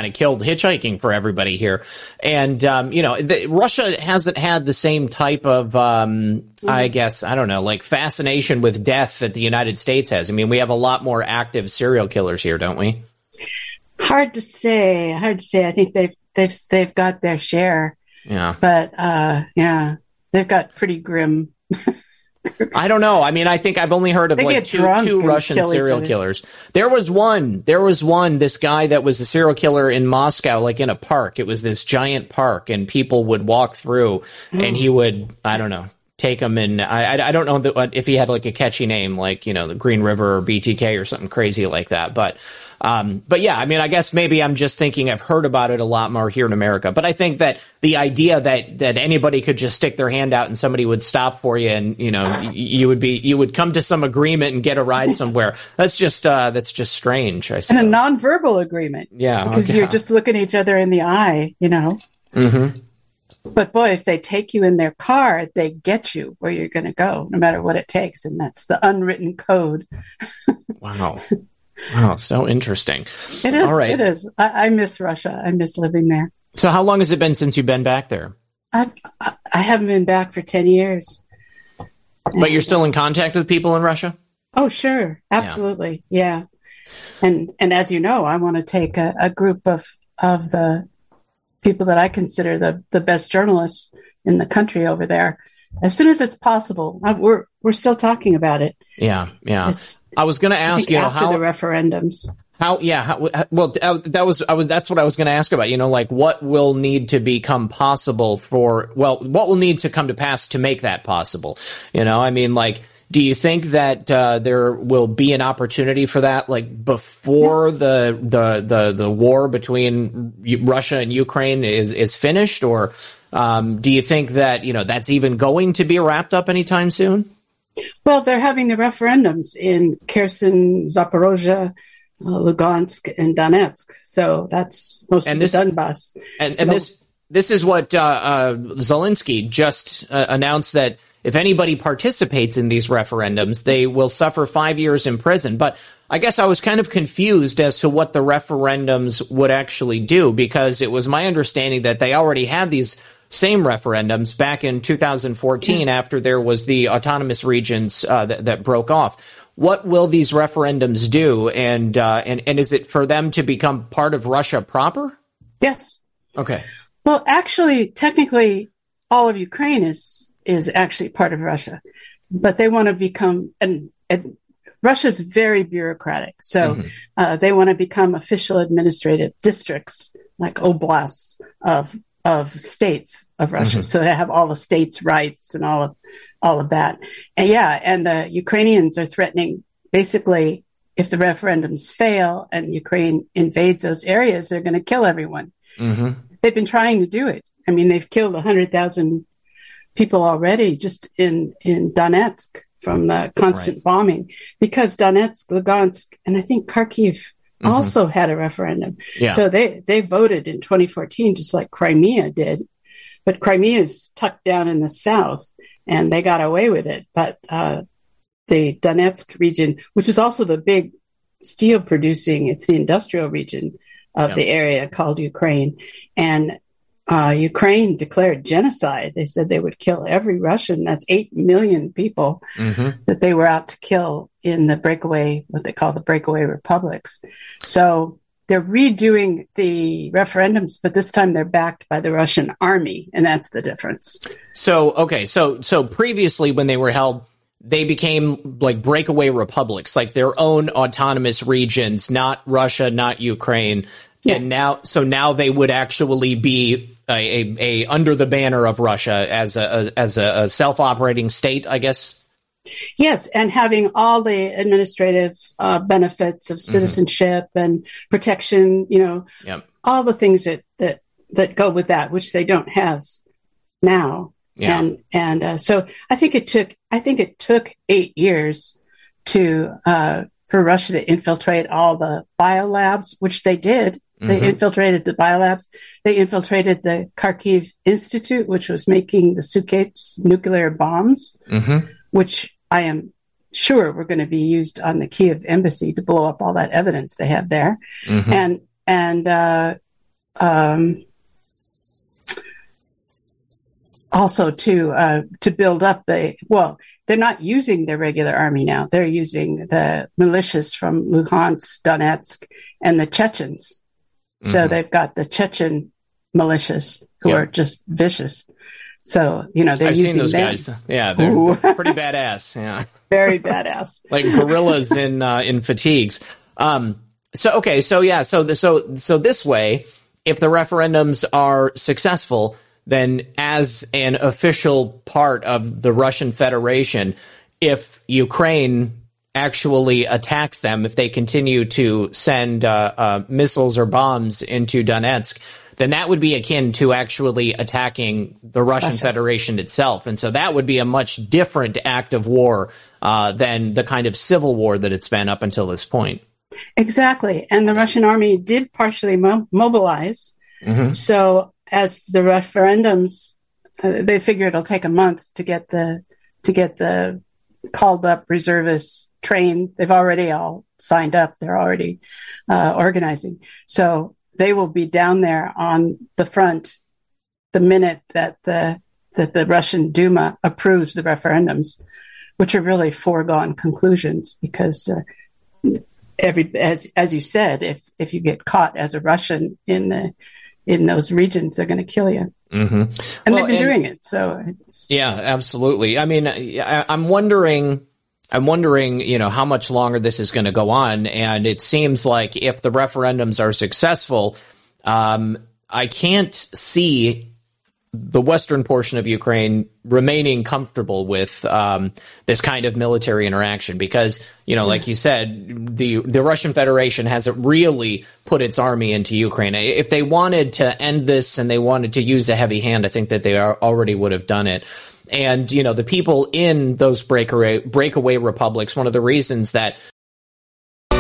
of killed hitchhiking for everybody here. And, Russia hasn't had the same type of, fascination with death that the United States has. I mean, we have a lot more active serial killers here, don't we? Hard to say. I think they've got their share. Yeah. But, they've got pretty grim. I don't know. I mean, I think I've only heard of like two Russian serial killers. There was one, this guy that was the serial killer in Moscow, like in a park. It was this giant park and people would walk through and he would, I don't know, take them. And I don't know if he had like a catchy name, like, you know, the Green River or BTK or something crazy like that. But yeah, I mean, I guess maybe I'm just thinking I've heard about it a lot more here in America, but I think that the idea that anybody could just stick their hand out and somebody would stop for you and, you know, you would come to some agreement and get a ride somewhere. That's just strange. I suppose. And a nonverbal agreement. Yeah. Because you're just looking each other in the eye, you know. Mm-hmm. But boy, if they take you in their car, they get you where you're going to go, no matter what it takes. And that's the unwritten code. Wow. So interesting. It is. All right. It is. I miss Russia. I miss living there. So how long has it been since you've been back there? I haven't been back for 10 years. But you're still in contact with people in Russia? Oh, sure. Absolutely. Yeah. And as you know, I want to take a group of the people that I consider the best journalists in the country over there. As soon as it's possible, we're still talking about it. Yeah, yeah. I was going to ask you after the referendums. That's what I was going to ask about. You know, like what will need to become possible what will need to come to pass to make that possible? You know, I mean, like, do you think that there will be an opportunity for that, like before the war between Russia and Ukraine is finished, or? Do you think that, you know, that's even going to be wrapped up anytime soon? Well, they're having the referendums in Kherson, Zaporozhye, Lugansk, and Donetsk. So that's most of the Donbass. This is what Zelensky just announced, that if anybody participates in these referendums, they will suffer 5 years in prison. But I guess I was kind of confused as to what the referendums would actually do, because it was my understanding that they already had these same referendums back in 2014 after there was the autonomous regions that broke off. What will these referendums do? And is it for them to become part of Russia proper? Yes. Okay. Well, actually, technically, all of Ukraine is actually part of Russia, but they want to become Russia's very bureaucratic. So they want to become official administrative districts, like oblasts of states of Russia. Mm-hmm. So they have all the states' rights and all of that. And and the Ukrainians are threatening, basically, if the referendums fail and Ukraine invades those areas, they're going to kill everyone. Mm-hmm. They've been trying to do it. I mean, they've killed 100,000 people already just in Donetsk from the constant bombing, because Donetsk, Lugansk, and I think Kharkiv also had a referendum. Yeah. So they voted in 2014, just like Crimea did, but Crimea is tucked down in the south and they got away with it. But the Donetsk region, which is also the big steel producing, it's the industrial region of the area called Ukraine. And Ukraine declared genocide. They said they would kill every Russian. That's 8 million people that they were out to kill in the breakaway, what they call the breakaway republics. So they're redoing the referendums, but this time they're backed by the Russian army. And that's the difference. So, okay. So previously when they were held, they became like breakaway republics, like their own autonomous regions, not Russia, not Ukraine. Yeah. And now they would actually be a under the banner of Russia as a self-operating state, I guess. Yes, and having all the administrative benefits of citizenship and protection, you know, all the things that go with that, which they don't have now. Yeah. And so I think it took 8 years to for Russia to infiltrate all the biolabs, which they did. They infiltrated the biolabs. They infiltrated the Kharkiv Institute, which was making the Sukhets nuclear bombs, which I am sure were going to be used on the Kiev embassy to blow up all that evidence they have there. And also to build up they're not using their regular army now. They're using the militias from Luhansk, Donetsk, and the Chechens. So they've got the Chechen militias who are just vicious. So, you know, I've seen those guys. Yeah, they're pretty badass. Yeah, very badass. Like gorillas in fatigues. So this way, if the referendums are successful, then as an official part of the Russian Federation, if Ukraine actually attacks them, if they continue to send missiles or bombs into Donetsk, then that would be akin to actually attacking the Russian Federation itself. And so that would be a much different act of war than the kind of civil war that it's been up until this point. Exactly. And the Russian army did partially mobilize. So as the referendums, they figure it'll take a month to get the called up reservists trained. They've already all signed up. They're already organizing. So they will be down there on the front the minute that the Russian Duma approves the referendums. which are really foregone conclusions because as you said, if you get caught as a Russian in those regions, they're going to kill you. Mm-hmm. And they've been doing it. So it's... yeah, absolutely. I mean, I'm wondering, you know, how much longer this is going to go on. And it seems like if the referendums are successful, I can't see the western portion of Ukraine remaining comfortable with this kind of military interaction because, you know, like you said, the Russian Federation hasn't really put its army into Ukraine. If they wanted to end this and they wanted to use a heavy hand, I think that they already would have done it. And, you know, the people in those breakaway republics, one of the reasons that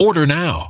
Order now.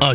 A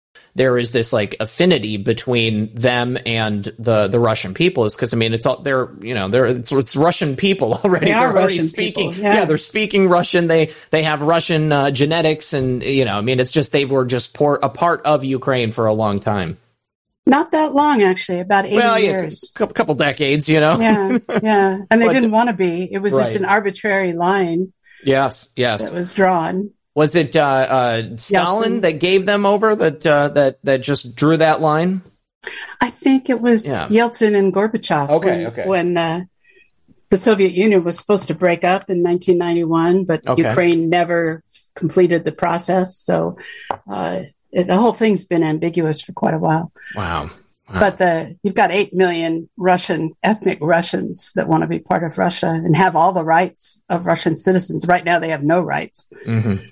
There is this like affinity between them and the Russian people is because, I mean, it's all it's Russian people already. They are Russian people. Yeah, they're speaking Russian. They have Russian genetics. And, you know, I mean, it's just they were just a part of Ukraine for a long time. Not that long, actually, about 80 years. A couple decades, you know. Yeah. And they didn't want to be. It was just an arbitrary line. Yes. That was drawn. Was it Stalin Yeltsin that gave them over, that just drew that line? I think it was Yeltsin and Gorbachev when the Soviet Union was supposed to break up in 1991, but Ukraine never completed the process. So the whole thing's been ambiguous for quite a while. Wow. But you've got 8 million ethnic Russians that want to be part of Russia and have all the rights of Russian citizens. Right now, they have no rights. Mm-hmm.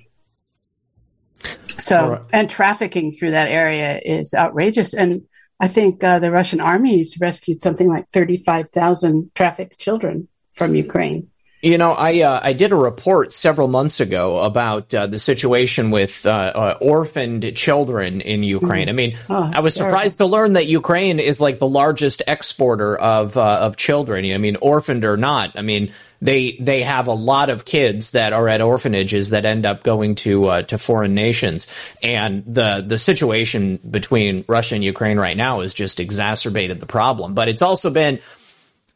So, and trafficking through that area is outrageous. And I think the Russian army's rescued something like 35,000 trafficked children from Ukraine. You know, I did a report several months ago about the situation with orphaned children in Ukraine. I mean, I was surprised to learn that Ukraine is like the largest exporter of children. I mean, orphaned or not, I mean, they have a lot of kids that are at orphanages that end up going to foreign nations. And the situation between Russia and Ukraine right now has just exacerbated the problem. But it's also been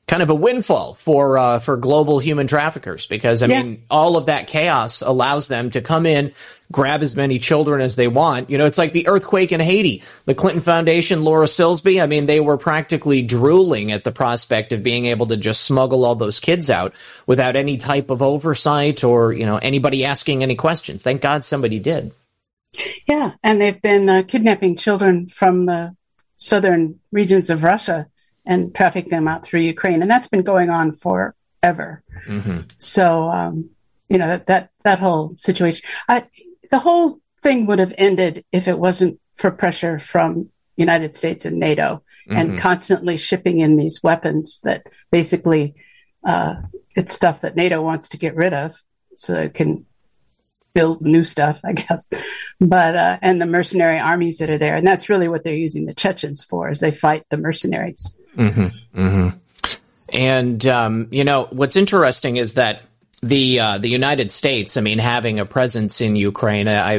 kind of a windfall for global human traffickers, because I mean, all of that chaos allows them to come in, grab as many children as they want. You know, it's like the earthquake in Haiti, the Clinton Foundation, Laura Silsby. I mean, they were practically drooling at the prospect of being able to just smuggle all those kids out without any type of oversight or, you know, anybody asking any questions. Thank God somebody did. Yeah. And they've been kidnapping children from the southern regions of Russia and traffic them out through Ukraine. And that's been going on forever. Mm-hmm. So, you know, that whole situation, the whole thing would have ended if it wasn't for pressure from United States and NATO and constantly shipping in these weapons that basically it's stuff that NATO wants to get rid of so it can build new stuff, I guess. But, and the mercenary armies that are there. And that's really what they're using the Chechens for, is they fight the mercenaries. Mm-hmm, mm-hmm. And, you know, what's interesting is that the United States, I mean, having a presence in Ukraine, I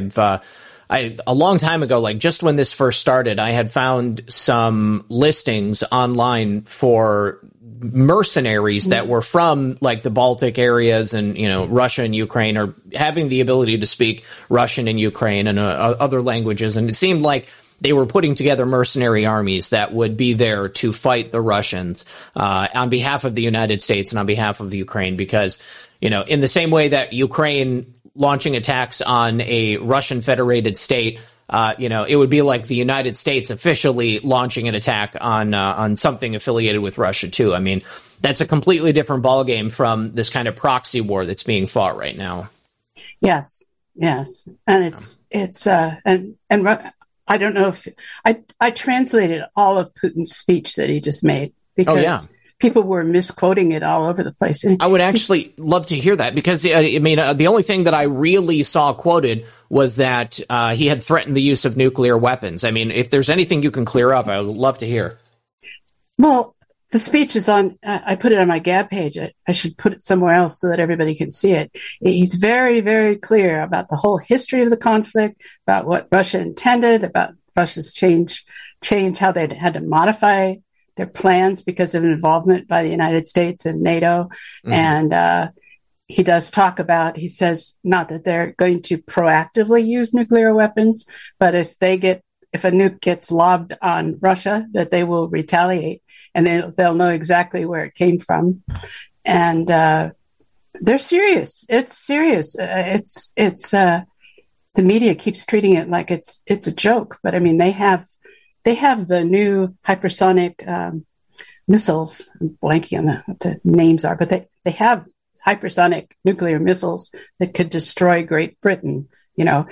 a long time ago, like just when this first started, I had found some listings online for mercenaries that were from like the Baltic areas and, you know, Russia and Ukraine, are having the ability to speak Russian and Ukraine and other languages. And it seemed like they were putting together mercenary armies that would be there to fight the Russians on behalf of the United States and on behalf of Ukraine, because, you know, in the same way that Ukraine launching attacks on a Russian federated state, you know, it would be like the United States officially launching an attack on something affiliated with Russia, too. I mean, that's a completely different ballgame from this kind of proxy war that's being fought right now. Yes, yes. And it's I don't know if I translated all of Putin's speech that he just made, because people were misquoting it all over the place. And I would actually love to hear that, because, I mean, the only thing that I really saw quoted was that he had threatened the use of nuclear weapons. I mean, if there's anything you can clear up, I would love to hear. Well, the speech is on, I put it on my Gab page. I should put it somewhere else so that everybody can see it. He's very, very clear about the whole history of the conflict, about what Russia intended, about Russia's change how they had to modify their plans because of involvement by the United States and NATO. Mm-hmm. And he does talk about, he says, not that they're going to proactively use nuclear weapons, but if a nuke gets lobbed on Russia, that they will retaliate, and they'll know exactly where it came from. And they're serious. It's serious. The media keeps treating it like it's a joke, but I mean, they have the new hypersonic missiles. I'm blanking on what the names are, but they have hypersonic nuclear missiles that could destroy Great Britain. You know,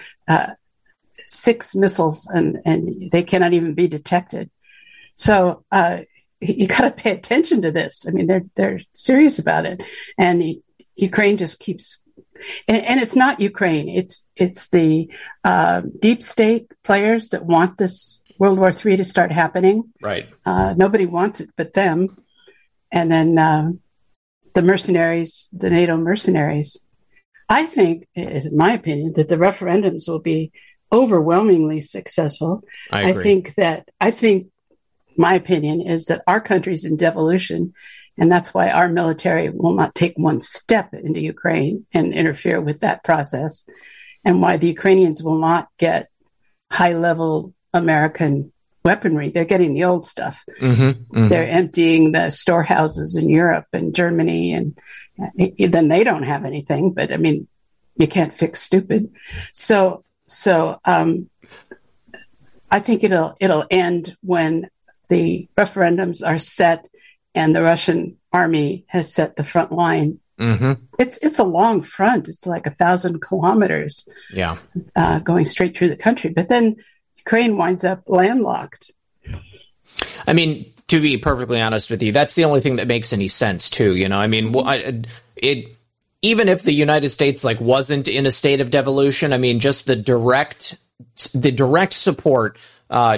6 missiles, and they cannot even be detected. So you got to pay attention to this. I mean, they're serious about it, and Ukraine just keeps. And it's not Ukraine; it's the deep state players that want this World War III to start happening. Right. Nobody wants it but them. And then the mercenaries, the NATO mercenaries. I think, in my opinion, that the referendums will be overwhelmingly successful. I agree. I think my opinion is that our country's in devolution, and that's why our military will not take one step into Ukraine and interfere with that process, and why the Ukrainians will not get high-level American weaponry. They're getting the old stuff. Mm-hmm, mm-hmm. They're emptying the storehouses in Europe and Germany, and then they don't have anything. But I mean, you can't fix stupid. So I think it'll end when the referendums are set and the Russian army has set the front line. Mm-hmm. It's a long front. It's like 1,000 kilometers. Yeah, going straight through the country. But then Ukraine winds up landlocked. I mean, to be perfectly honest with you, that's the only thing that makes any sense, too. You know, I mean, even if the United States wasn't in a state of devolution, I mean, just the direct support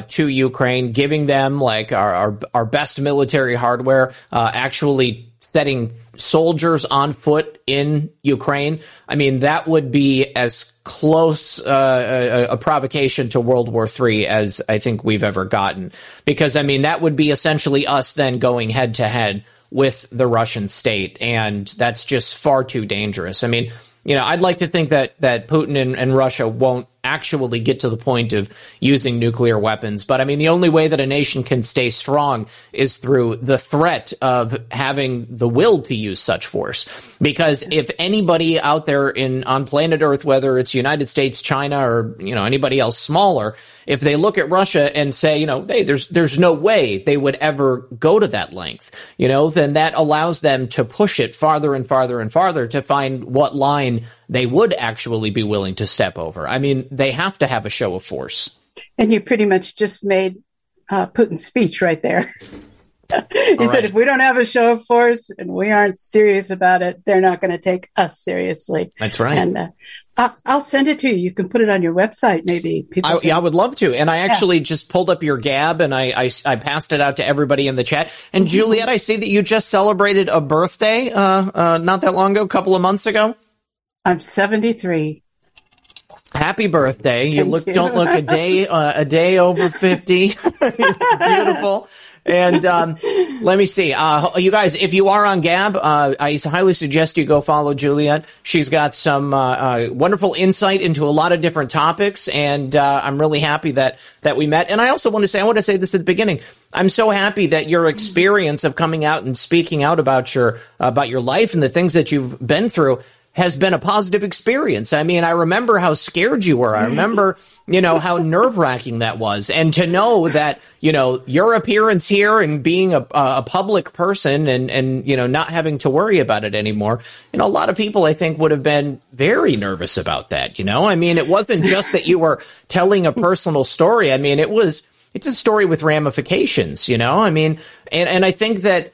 to Ukraine, giving them our best military hardware, actually setting soldiers on foot in Ukraine. I mean, that would be as close a provocation to World War III as I think we've ever gotten, because I mean, that would be essentially us then going head to head with the Russian state, and that's just far too dangerous. I mean, you know, I'd like to think that Putin and Russia won't actually get to the point of using nuclear weapons. But I mean, the only way that a nation can stay strong is through the threat of having the will to use such force. Because if anybody out there on planet Earth, whether it's United States, China, or, you know, anybody else smaller, if they look at Russia and say, you know, hey, there's no way they would ever go to that length, you know, then that allows them to push it farther and farther and farther to find what line they would actually be willing to step over. I mean, they have to have a show of force. And you pretty much just made Putin's speech right there. He said, if we don't have a show of force and we aren't serious about it, they're not going to take us seriously. That's right. And I'll send it to you. You can put it on your website, maybe. I would love to. And I actually just pulled up your Gab, and I passed it out to everybody in the chat. And Juliette, I see that you just celebrated a birthday not that long ago, a couple of months ago. I'm 73. Happy birthday. Don't look a day over 50. Beautiful. And let me see. You guys, if you are on Gab, I highly suggest you go follow Juliette. She's got some wonderful insight into a lot of different topics, and I'm really happy that we met. And I also want to say, this at the beginning. I'm so happy that your experience of coming out and speaking out about your life and the things that you've been through has been a positive experience. I mean, I remember how scared you were. I remember, you know, how nerve-wracking that was. And to know that, you know, your appearance here and being a public person and, you know, not having to worry about it anymore. You know, a lot of people, I think, would have been very nervous about that, you know? I mean, it wasn't just that you were telling a personal story. I mean, it's a story with ramifications, you know? I mean, and I think that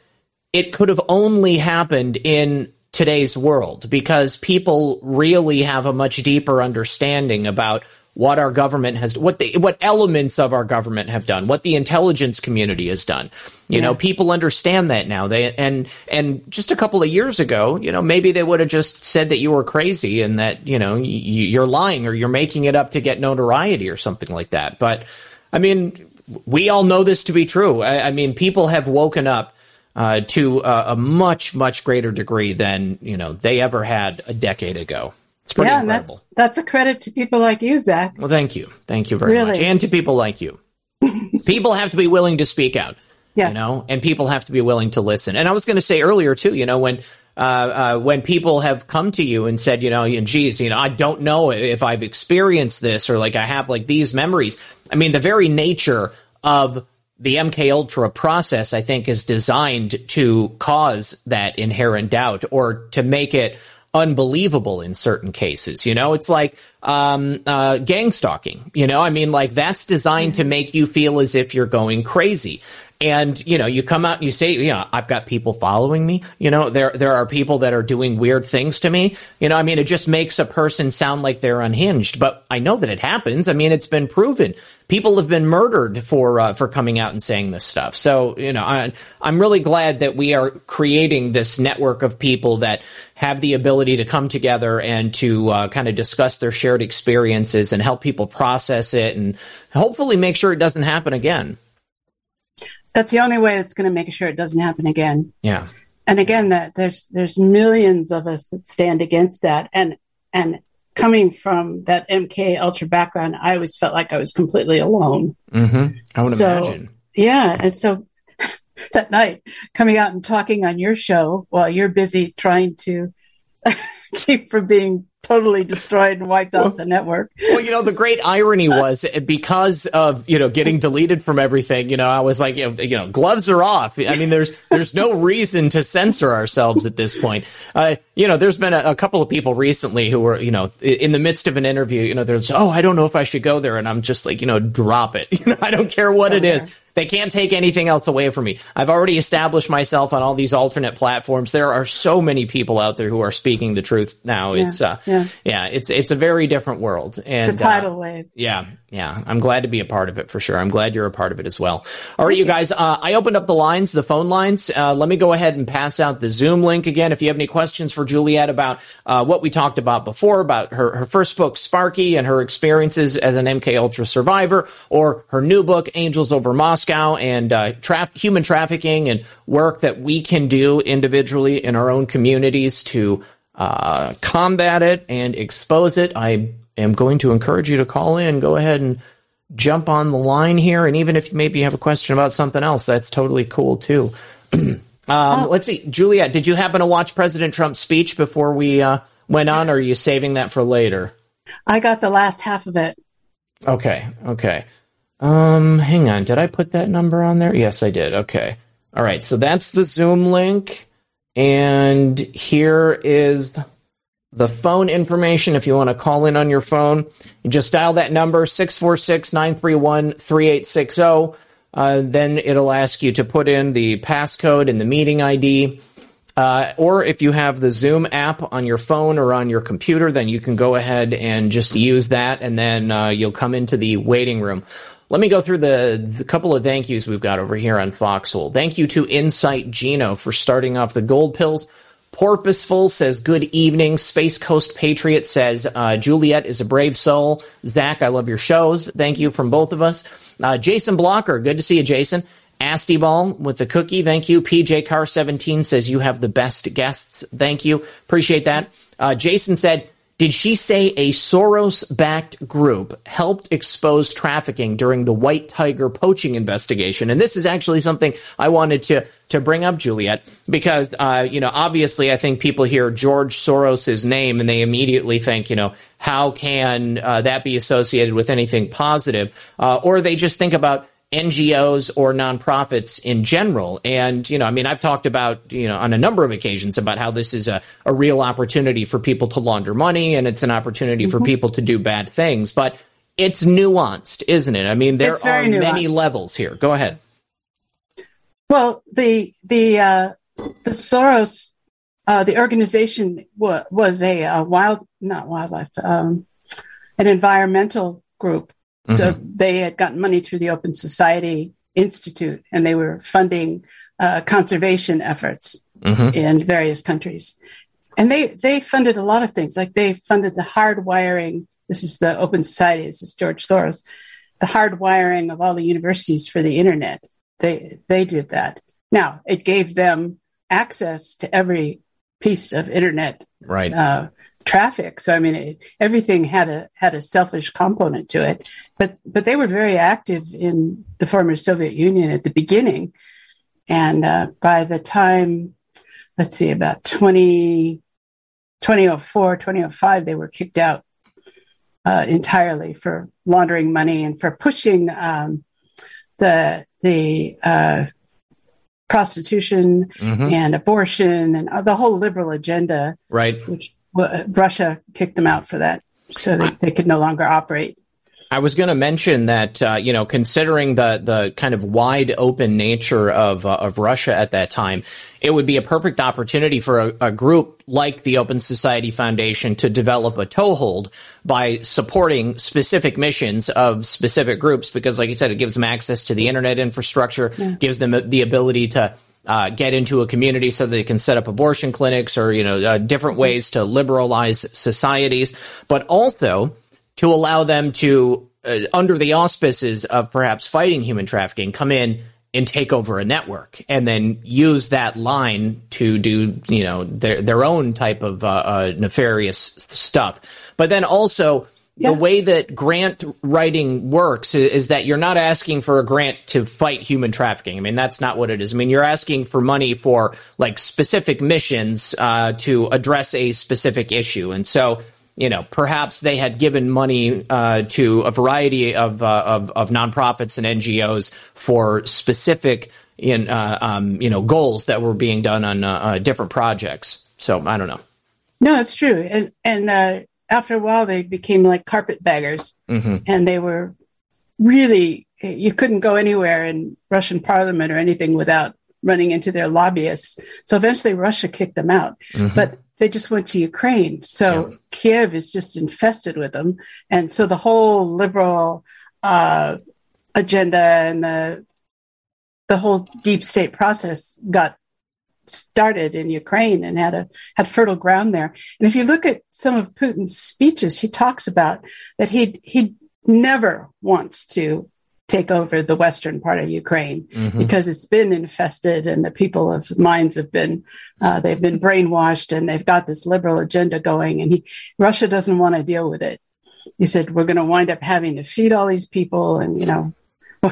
it could have only happened in today's world, because people really have a much deeper understanding about what our government has, what elements of our government have done, what the intelligence community has done. You know, people understand that now. And just a couple of years ago, you know, maybe they would have just said that you were crazy and that, you know, you're lying or you're making it up to get notoriety or something like that. But I mean, we all know this to be true. I mean, people have woken up to a much, much greater degree than, you know, they ever had a decade ago. It's pretty incredible. And that's a credit to people like you, Zach. Well, thank you. Thank you very much. And to people like you. People have to be willing to speak out, yes. You know, and people have to be willing to listen. And I was going to say earlier, too, you know, when people have come to you and said, you know, geez, you know, I don't know if I've experienced this or I have these memories. I mean, the very nature of the MK Ultra process, I think, is designed to cause that inherent doubt or to make it unbelievable in certain cases. You know, it's like gang stalking. You know, I mean, that's designed to make you feel as if you're going crazy. And, you know, you come out and you say, you know, I've got people following me. You know, there are people that are doing weird things to me. You know, I mean, it just makes a person sound like they're unhinged. But I know that it happens. I mean, it's been proven. People have been murdered for coming out and saying this stuff. So, you know, I'm really glad that we are creating this network of people that have the ability to come together and to kind of discuss their shared experiences and help people process it and hopefully make sure it doesn't happen again. That's the only way that's going to make sure it doesn't happen again. Yeah. And again, that there's millions of us that stand against that. And coming from that MK Ultra background, I always felt like I was completely alone. Mm-hmm. I would imagine. Yeah. And so that night, coming out and talking on your show while you're busy trying to keep from being totally destroyed and wiped off the network. Well, you know, the great irony was because of, you know, getting deleted from everything, you know, I was like, you know, gloves are off. I mean, there's no reason to censor ourselves at this point. You know, there's been a couple of people recently who were, you know, in the midst of an interview, you know, there's, I don't know if I should go there. And I'm just like, you know, drop it. You know, I don't care what it is. They can't take anything else away from me. I've already established myself on all these alternate platforms. There are so many people out there who are speaking the truth now. Yeah, it's a very different world. And it's a tidal wave. Yeah. I'm glad to be a part of it for sure. I'm glad you're a part of it as well. All right, you guys, I opened up the lines, the phone lines. Let me go ahead and pass out the Zoom link again. If you have any questions for Juliette about what we talked about before, about her first book, Sparky, and her experiences as an MK Ultra survivor, or her new book, Angels Over Moscow, and human trafficking and work that we can do individually in our own communities to combat it and expose it, I am going to encourage you to call in. Go ahead and jump on the line here. And even if maybe you have a question about something else, that's totally cool too. Let's see. Juliette, did you happen to watch President Trump's speech before we went on, or are you saving that for later? I got the last half of it. Okay. Hang on. Did I put that number on there? Yes, I did. Okay. All right. So that's the Zoom link. And here is the phone information. If you want to call in on your phone, you just dial that number, 646-931-3860. Then it'll ask you to put in the passcode and the meeting ID. Or if you have the Zoom app on your phone or on your computer, then you can go ahead and just use that, and then you'll come into the waiting room. Let me go through the couple of thank yous we've got over here on Foxhole. Thank you to Insight Gino for starting off the gold pills. Porpoiseful says, good evening. Space Coast Patriot says, Juliette is a brave soul. Zach, I love your shows. Thank you from both of us. Jason Blocker, good to see you, Jason. Asti Ball with the cookie, thank you. PJ Car 17 says, you have the best guests. Thank you. Appreciate that. Jason said, did she say a Soros-backed group helped expose trafficking during the White Tiger poaching investigation? And this is actually something I wanted to bring up, Juliette, because, obviously I think people hear George Soros' name and they immediately think, how can that be associated with anything positive? Or they just think about NGOs or nonprofits in general. And, I've talked about, on a number of occasions about how this is a real opportunity for people to launder money, and it's an opportunity for people to do bad things. But it's nuanced, isn't it? I mean, there are many levels here. Go ahead. Well, the Soros, the organization was an environmental group. So they had gotten money through the Open Society Institute, and they were funding conservation efforts in various countries. And they funded a lot of things. Like they funded the hardwiring. This is the Open Society. This is George Soros. The hardwiring of all the universities for the internet. They did that. Now, it gave them access to every piece of internet traffic. So, everything had a selfish component to it, but they were very active in the former Soviet Union at the beginning. And by the time, let's see, about 2004, 2005, they were kicked out entirely for laundering money and for pushing the prostitution and abortion and the whole liberal agenda, which Russia kicked them out for that, so they could no longer operate. I was going to mention that, considering the kind of wide open nature of Russia at that time, it would be a perfect opportunity for a group like the Open Society Foundation to develop a toehold by supporting specific missions of specific groups, because, like you said, it gives them access to the internet infrastructure, gives them the ability to get into a community so they can set up abortion clinics or, different ways to liberalize societies, but also to allow them to, under the auspices of perhaps fighting human trafficking, come in and take over a network and then use that line to do, their own type of nefarious stuff. But then also, the way that grant writing works is that you're not asking for a grant to fight human trafficking. That's not what it is. You're asking for money for specific missions to address a specific issue. And so, perhaps they had given money to a variety of nonprofits and NGOs for specific goals that were being done on different projects. So I don't know. No, it's true. And after a while, they became like carpetbaggers, and they were really you couldn't go anywhere in Russian parliament or anything without running into their lobbyists. So eventually Russia kicked them out, but they just went to Ukraine. So Kiev is just infested with them. And so the whole liberal agenda and the whole deep state process got started in Ukraine and had fertile ground there. And if you look at some of Putin's speeches, he talks about that he never wants to take over the western part of Ukraine because it's been infested and the people's minds have been, they've been brainwashed and they've got this liberal agenda going, and Russia doesn't want to deal with it. He said, we're going to wind up having to feed all these people and, you know,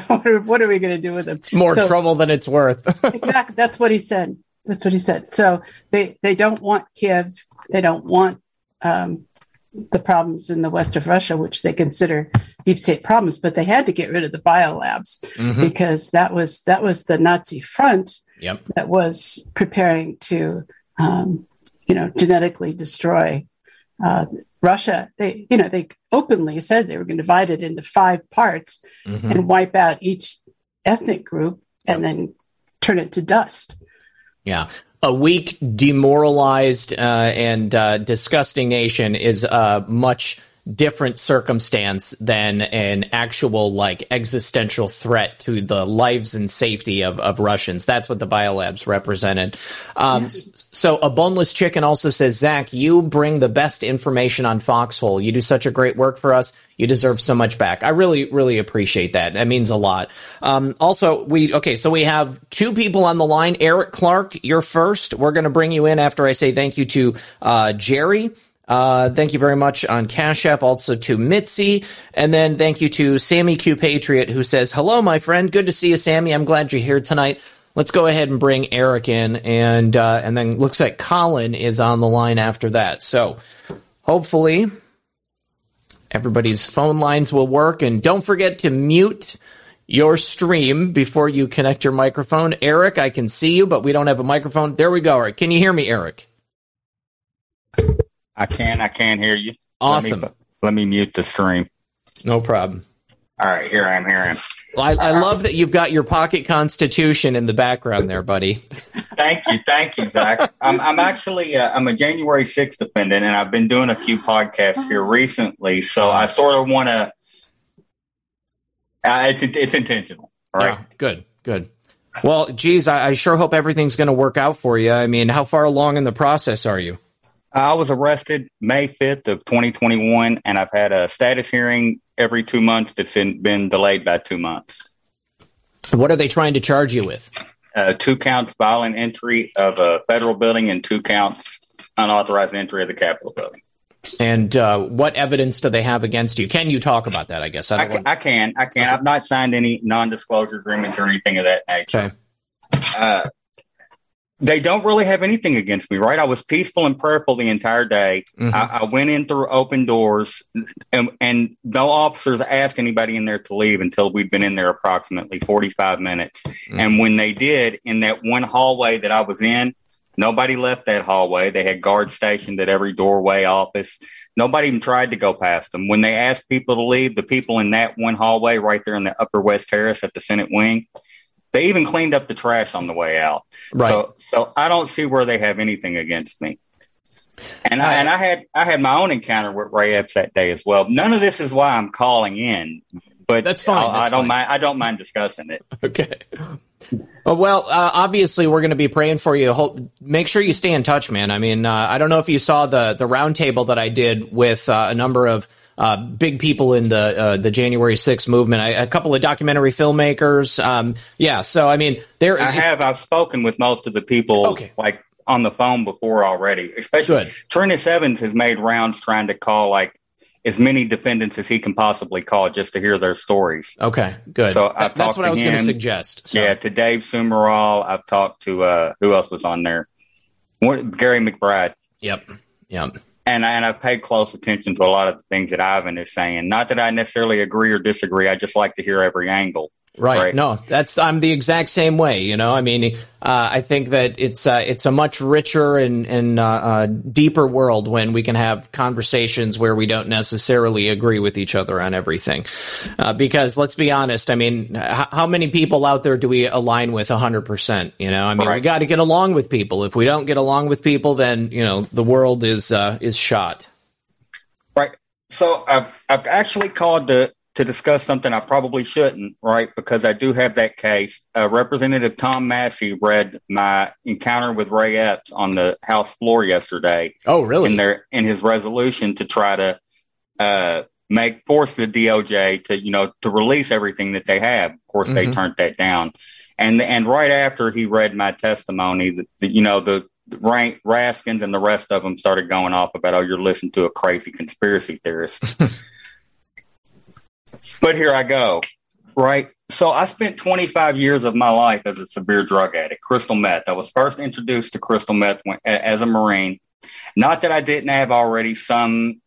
what are we going to do with them? It's more trouble than it's worth. Exactly. That's what he said. That's what he said. So they don't want Kiev. They don't want the problems in the west of Russia, which they consider deep state problems, but they had to get rid of the biolabs because that was the Nazi front that was preparing to, genetically destroy Russia. They openly said they were going to divide it into 5 parts and wipe out each ethnic group and then turn it to dust. Yeah. A weak, demoralized, and disgusting nation is a much different circumstance than an actual, existential threat to the lives and safety of Russians. That's what the biolabs represented. So a boneless chicken also says, Zach, you bring the best information on Foxhole. You do such a great work for us. You deserve so much back. I really, really appreciate that. That means a lot. So we have 2 people on the line. Eric Clark, you're first. We're going to bring you in after I say thank you to Jerry. Thank you very much on Cash App, also to Mitzi. And then thank you to Sammy Q Patriot, who says, hello, my friend. Good to see you, Sammy. I'm glad you're here tonight. Let's go ahead and bring Eric in. And then looks like Colin is on the line after that. So hopefully everybody's phone lines will work, and don't forget to mute your stream before you connect your microphone. Eric, I can see you, but we don't have a microphone. There we go. Can you hear me, Eric? I can hear you. Awesome. Let me mute the stream. No problem. All right. Here I am. Well, I love that you've got your pocket constitution in the background there, buddy. Thank you, Zach. I'm actually I'm a January 6th defendant, and I've been doing a few podcasts here recently. So I sort of want to. It's intentional. All right. Yeah, good. Well, geez, I sure hope everything's going to work out for you. I mean, how far along in the process are you? I was arrested May 5th of 2021, and I've had a status hearing every 2 months that's been delayed by 2 months. What are they trying to charge you with? 2 counts violent entry of a federal building and 2 counts unauthorized entry of the Capitol building. And what evidence do they have against you? Can you talk about that, I guess? I can. Okay. I've not signed any non-disclosure agreements or anything of that nature. Okay. They don't really have anything against me, right? I was peaceful and prayerful the entire day. I went in through open doors, and no officers asked anybody in there to leave until we'd been in there approximately 45 minutes. And when they did, in that one hallway that I was in, nobody left that hallway. They had guards stationed at every doorway, office. Nobody even tried to go past them. When they asked people to leave, the people in that one hallway right there in the upper west terrace at the Senate wing, they even cleaned up the trash on the way out. Right. So I don't see where they have anything against me. And I had my own encounter with Ray Epps that day as well. None of this is why I'm calling in, but that's fine. I don't mind discussing it. Okay. Well, obviously we're going to be praying for you. Make sure you stay in touch, man. I mean, I don't know if you saw the roundtable that I did with a number of big people in the January 6th movement, a couple of documentary filmmakers. So I mean, I've spoken with most of the people on the phone before already. Especially Trinus Evans has made rounds trying to call as many defendants as he can possibly call just to hear their stories. Okay, good. So that's what I was going to suggest. So. Yeah, to Dave Sumerall. I've talked to who else was on there? Gary McBride. Yep. And I've paid close attention to a lot of the things that Ivan is saying. Not that I necessarily agree or disagree. I just like to hear every angle. Right. No, that's, I'm the exact same way. You know, I mean, I think that it's a much richer and deeper world when we can have conversations where we don't necessarily agree with each other on everything. Because let's be honest, I mean, how many people out there do we align with 100%? You know, I mean, we got to get along with people. If we don't get along with people, then, you know, the world is shot. Right. So I've actually called to discuss something I probably shouldn't, right? Because I do have that case. Representative Tom Massie read my encounter with Ray Epps on the House floor yesterday. Oh, really? In his resolution to try to force the DOJ to release everything that they have. Of course, they turned that down. And right after he read my testimony, the Raskins and the rest of them started going off about, oh, you're listening to a crazy conspiracy theorist. But here I go, right? So I spent 25 years of my life as a severe drug addict, crystal meth. I was first introduced to crystal meth as a Marine. Not that I didn't have already some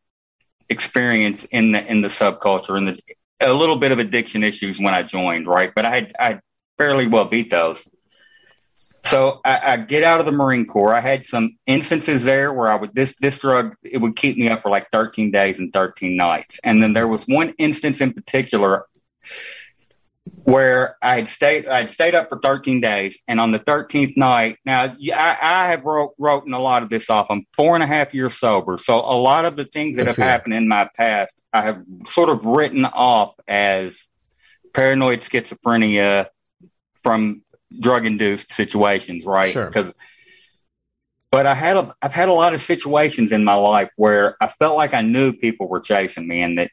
experience in the subculture and a little bit of addiction issues when I joined, right? But I fairly well beat those. So I get out of the Marine Corps. I had some instances there where I would this drug, it would keep me up for like 13 days and 13 nights. And then there was one instance in particular where I'd stayed up for 13 days. And on the 13th night, now I have written a lot of this off. I'm 4.5 years sober. So a lot of the things that have happened in my past, I have sort of written off as paranoid schizophrenia from drug-induced situations, right? Sure. But I've had a lot of situations in my life where I felt like I knew people were chasing me and that,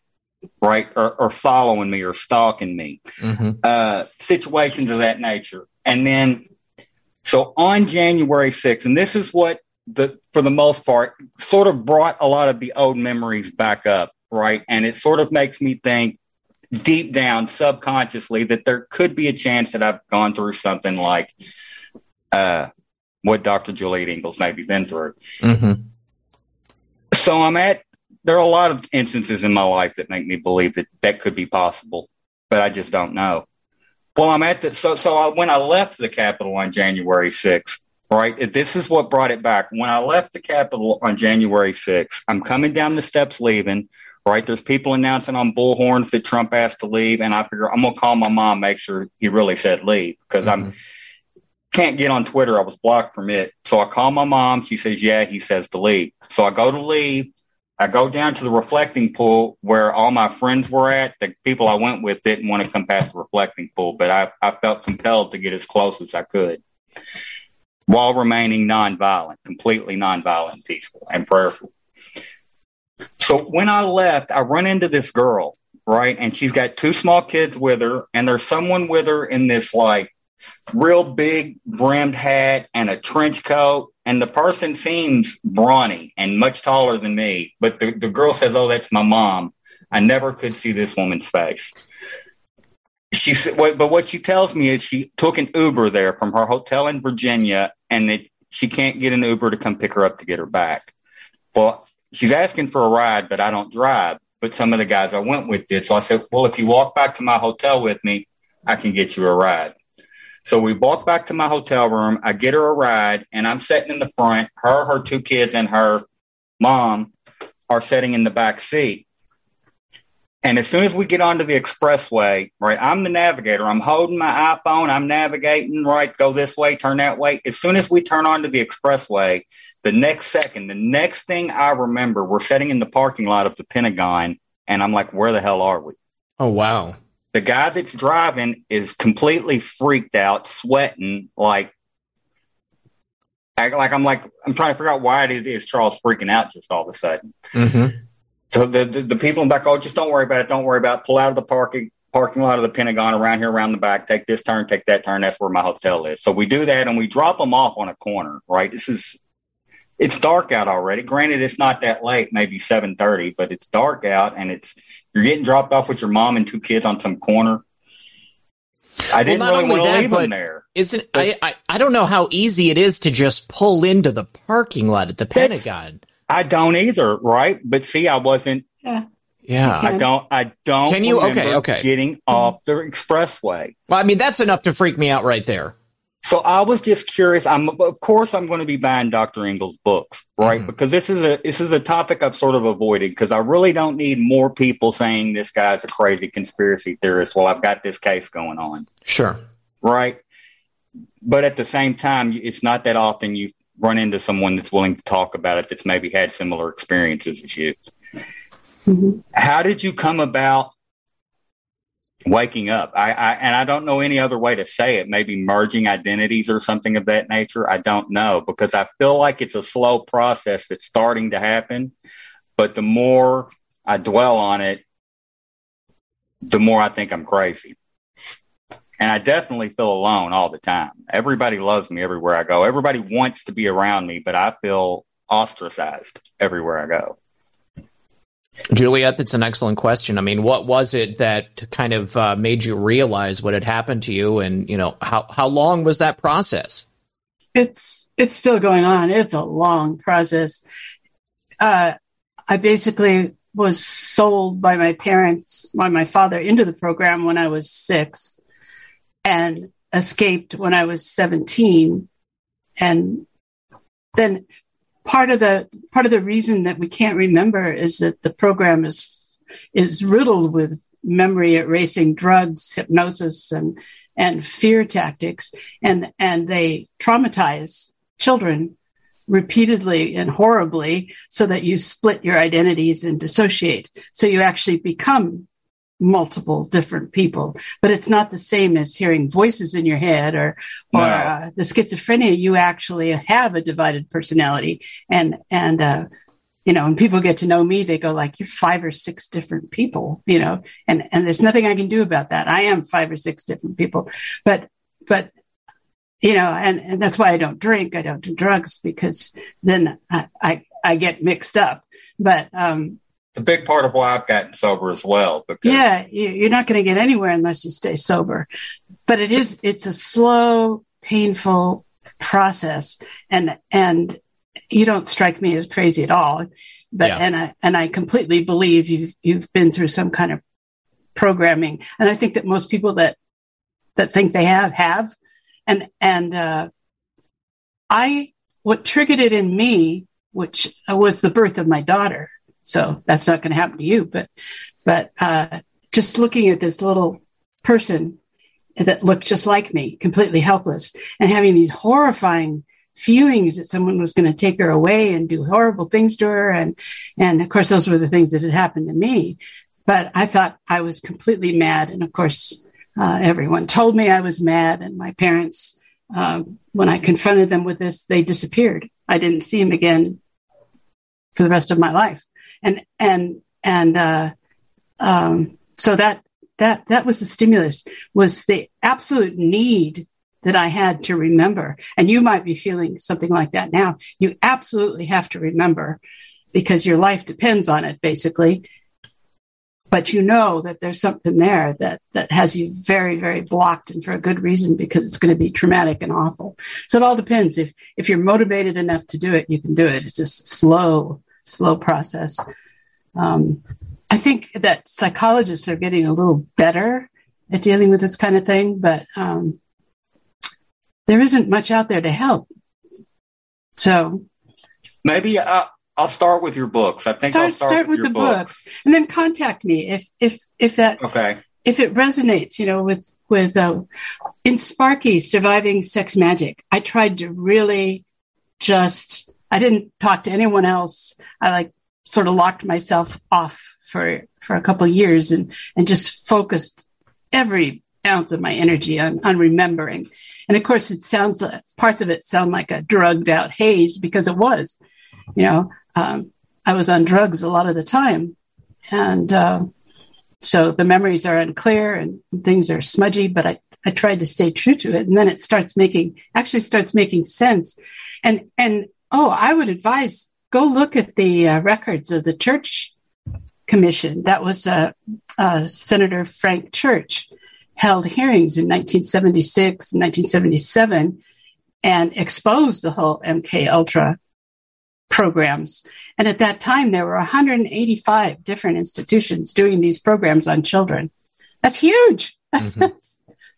right, or following me or stalking me, situations of that nature. And then, so on January 6th, and this is what for the most part, sort of brought a lot of the old memories back up, right? And it sort of makes me think, deep down subconsciously, that there could be a chance that I've gone through something like what Dr. Juliette Engel's maybe been through. So there are a lot of instances in my life that make me believe that could be possible, but I just don't know. Well, I'm at that. So when I left the Capitol on January 6th, right, this is what brought it back. When I left the Capitol on January 6th, I'm coming down the steps leaving, right? There's people announcing on bullhorns that Trump asked to leave. And I figure I'm going to call my mom, make sure he really said leave, because I can't get on Twitter. I was blocked from it. So I call my mom. She says, yeah, he says to leave. So I go to leave. I go down to the reflecting pool where all my friends were at. The people I went with didn't want to come past the reflecting pool, but I felt compelled to get as close as I could while remaining nonviolent, completely nonviolent, peaceful and prayerful. So when I left, I run into this girl, right? And she's got two small kids with her, and there's someone with her in this like real big brimmed hat and a trench coat. And the person seems brawny and much taller than me. But the girl says, oh, that's my mom. I never could see this woman's face. She said, but what she tells me is she took an Uber there from her hotel in Virginia and that she can't get an Uber to come pick her up to get her back. Well, she's asking for a ride, but I don't drive. But some of the guys I went with did. So I said, well, if you walk back to my hotel with me, I can get you a ride. So we walked back to my hotel room. I get her a ride, and I'm sitting in the front. Her two kids, and her mom are sitting in the back seat. And as soon as we get onto the expressway, right, I'm the navigator. I'm holding my iPhone. I'm navigating, right, go this way, turn that way. As soon as we turn onto the expressway, the next second, the next thing I remember, we're sitting in the parking lot of the Pentagon, and I'm like, where the hell are we? Oh, wow. The guy that's driving is completely freaked out, sweating, I'm trying to figure out why it is Charles freaking out just all of a sudden. So the people in back, oh, just don't worry about it. Don't worry about it. Pull out of the parking lot of the Pentagon, around here, around the back. Take this turn, take that turn. That's where my hotel is. So we do that, and we drop them off on a corner, right? It's dark out already. Granted, it's not that late, maybe 7:30, but it's dark out, and you're getting dropped off with your mom and two kids on some corner. I didn't really want to leave them there. I don't know how easy it is to just pull into the parking lot at the Pentagon. I don't either, right? But see, I wasn't. Yeah. Yeah, I don't. Can you? Okay. Getting off the expressway. Well, I mean, that's enough to freak me out right there. So I was just curious. Of course I'm going to be buying Dr. Engel's books, right? Mm. Because this is a topic I've sort of avoided because I really don't need more people saying this guy's a crazy conspiracy theorist while I've got this case going on. Sure. Right. But at the same time, it's not that often you run into someone that's willing to talk about it that's maybe had similar experiences as you. Mm-hmm. How did you come about waking up? I don't know any other way to say it. Maybe merging identities or something of that nature. I don't know, because I feel like it's a slow process that's starting to happen. But the more I dwell on it, the more I think I'm crazy. And I definitely feel alone all the time. Everybody loves me everywhere I go. Everybody wants to be around me, but I feel ostracized everywhere I go. Juliette, that's an excellent question. I mean, what was it that kind of made you realize what had happened to you? And, you know, how long was that process? It's still going on. It's a long process. I basically was sold by my parents, by my father, into the program when I was 6. And escaped when I was 17. And then part of the reason that we can't remember is that the program is riddled with memory erasing drugs, hypnosis, and fear tactics. And they traumatize children repeatedly and horribly so that you split your identities and dissociate. So you actually become multiple different people, but it's not the same as hearing voices in your head or the schizophrenia. You actually have a divided personality, and you know, when people get to know me, they go like, you're 5 or 6 different people, you know, and there's nothing I can do about that. I am 5 or 6 different people, but you know, and that's why I don't drink. I don't do drugs, because then I get mixed up, but a big part of why I've gotten sober as well. Because you're not going to get anywhere unless you stay sober. But it's a slow, painful process, and you don't strike me as crazy at all. But and I completely believe you've been through some kind of programming, and I think that most people that think they have, and what triggered it in me, which was the birth of my daughter. So that's not going to happen to you, but just looking at this little person that looked just like me, completely helpless, and having these horrifying feelings that someone was going to take her away and do horrible things to her, and of course those were the things that had happened to me. But I thought I was completely mad, and of course everyone told me I was mad, and my parents, when I confronted them with this, they disappeared. I didn't see them again for the rest of my life. So that was the stimulus, was the absolute need that I had to remember. And you might be feeling something like that now. You absolutely have to remember because your life depends on it, basically. But you know that there's something there that has you very, very blocked, and for a good reason, because it's going to be traumatic and awful. So it all depends. If you're motivated enough to do it, you can do it. It's just slow process. I think that psychologists are getting a little better at dealing with this kind of thing, but there isn't much out there to help. So maybe I'll start with your books. I think I'll start with the books, and then contact me if that okay. If it resonates, you know, with in Sparky, Surviving Sex Magic. I tried to really just. I didn't talk to anyone else. I sort of locked myself off for a couple of years and just focused every ounce of my energy on remembering. And of course it sounds like parts of it sound like a drugged out haze, because it was, you know, I was on drugs a lot of the time. And so the memories are unclear and things are smudgy, but I tried to stay true to it. And then it starts making sense. And, oh, I would advise, go look at the records of the Church Commission. That was Senator Frank Church held hearings in 1976 and 1977 and exposed the whole MK Ultra programs. And at that time, there were 185 different institutions doing these programs on children. That's huge. Mm-hmm.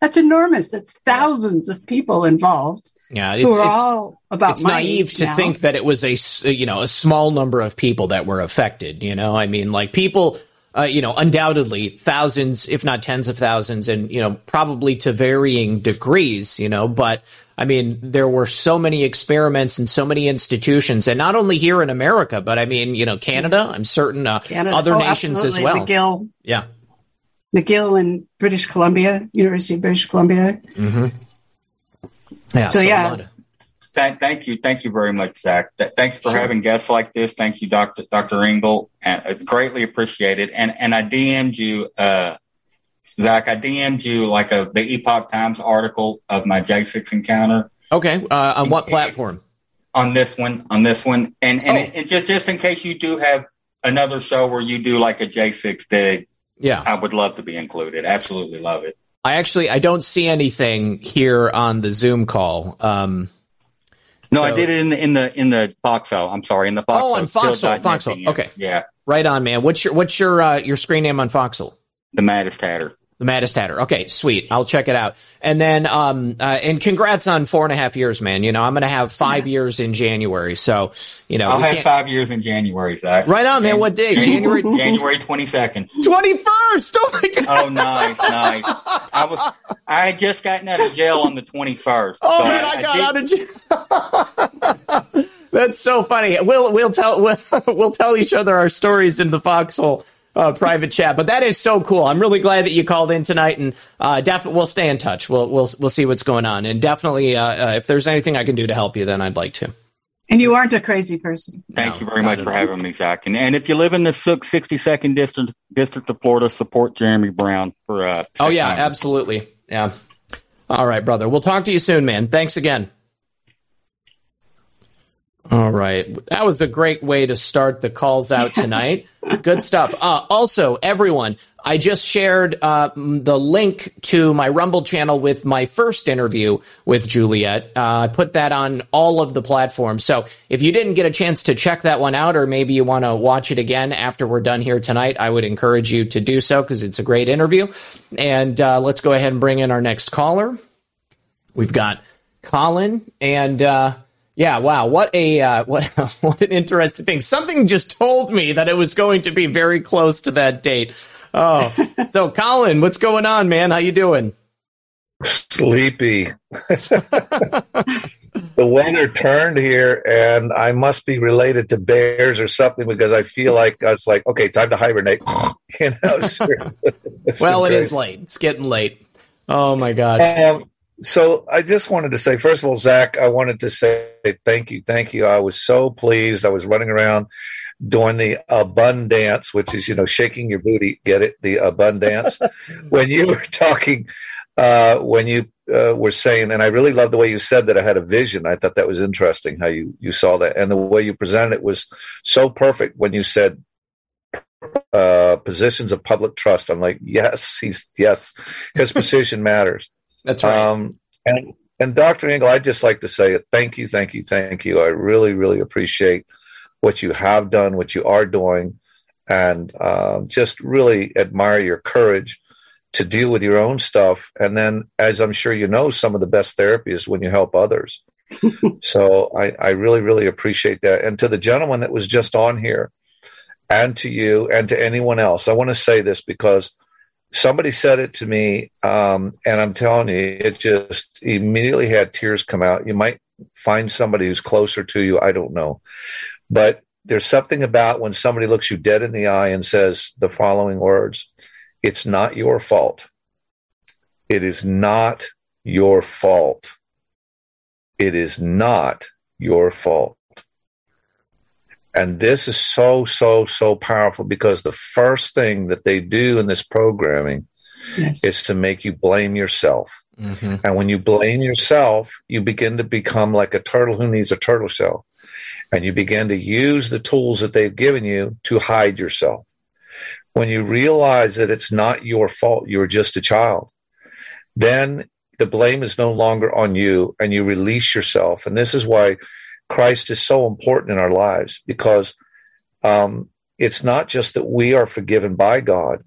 That's enormous. It's thousands of people involved. Yeah, it's naive to think that it was a small number of people that were affected. You know, I mean, like people, undoubtedly thousands, if not tens of thousands, and probably to varying degrees. But I mean, there were so many experiments and so many institutions, and not only here in America, but I mean, Canada. I'm certain other nations absolutely. As well. McGill, yeah, McGill in British Columbia, University of British Columbia. Mm-hmm. Yeah, so. Thank you very much, Zach. Thanks for having guests like this. Thank you, Dr. Engel. And it's greatly appreciated. And I DM'd you, Zach. I DM'd you like the Epoch Times article of my J6 encounter. Okay, on what platform? On this one. And just in case you do have another show where you do like a J6 dig. Yeah, I would love to be included. Absolutely love it. I don't see anything here on the Zoom call. I did it in the Foxhole. I'm sorry, in the Foxhole. Oh, on Foxhole. Okay, yeah, right on, man. What's your screen name on Foxhole? The Maddest Hatter. The Maddest Hatter. Okay, sweet. I'll check it out. And then, and congrats on 4.5 years, man. I'm going to have 5 years in January. So, I'll have 5 years in January, Zach. Right on, man. What day? January 22nd. 21st. Oh my God. Oh, nice. I had just gotten out of jail on the 21st. Oh, so man, I got out of jail. That's so funny. We'll tell each other our stories in the Foxhole. Private chat, but that is so cool. I'm really glad that you called in tonight, and definitely we'll stay in touch. We'll see what's going on, and definitely if there's anything I can do to help you, then I'd like to. And you aren't a crazy person. Thank you very much for having me, Zach. And if you live in the 62nd district of Florida, support Jeremy Brown for. Oh yeah, absolutely. Yeah. All right, brother. We'll talk to you soon, man. Thanks again. All right. That was a great way to start the calls out tonight. Yes. Good stuff. Also, everyone, I just shared the link to my Rumble channel with my first interview with Juliette. I put that on all of the platforms. So if you didn't get a chance to check that one out, or maybe you want to watch it again after we're done here tonight, I would encourage you to do so because it's a great interview. And let's go ahead and bring in our next caller. We've got Colin and... yeah, wow, what an interesting thing. Something just told me that it was going to be very close to that date. Oh, so Colin, what's going on, man? How you doing? Sleepy. The weather turned here, and I must be related to bears or something because I feel like it's like, okay, time to hibernate. Well, it is late. It's getting late. Oh, my gosh. So I just wanted to say, first of all, Zach, I wanted to say thank you. I was so pleased. I was running around doing the abundance, which is, shaking your booty. Get it? The abundance. When you were talking, when you were saying, and I really loved the way you said that I had a vision. I thought that was interesting how you saw that. And the way you presented it was so perfect when you said, positions of public trust. I'm like, yes, his position matters. That's right. And Dr. Engel, I'd just like to say thank you. I really, really appreciate what you have done, what you are doing, and just really admire your courage to deal with your own stuff. And then, as I'm sure you know, some of the best therapy is when you help others. So I really, really appreciate that. And to the gentleman that was just on here, and to you, and to anyone else, I want to say this because somebody said it to me, and I'm telling you, it just immediately had tears come out. You might find somebody who's closer to you. I don't know. But there's something about when somebody looks you dead in the eye and says the following words, it's not your fault. It is not your fault. It is not your fault. And this is so, so, so powerful because the first thing that they do in this programming is to make you blame yourself. Mm-hmm. And when you blame yourself, you begin to become like a turtle who needs a turtle shell. And you begin to use the tools that they've given you to hide yourself. When you realize that it's not your fault, you're just a child, then the blame is no longer on you and you release yourself. And this is why Christ is so important in our lives, because it's not just that we are forgiven by God,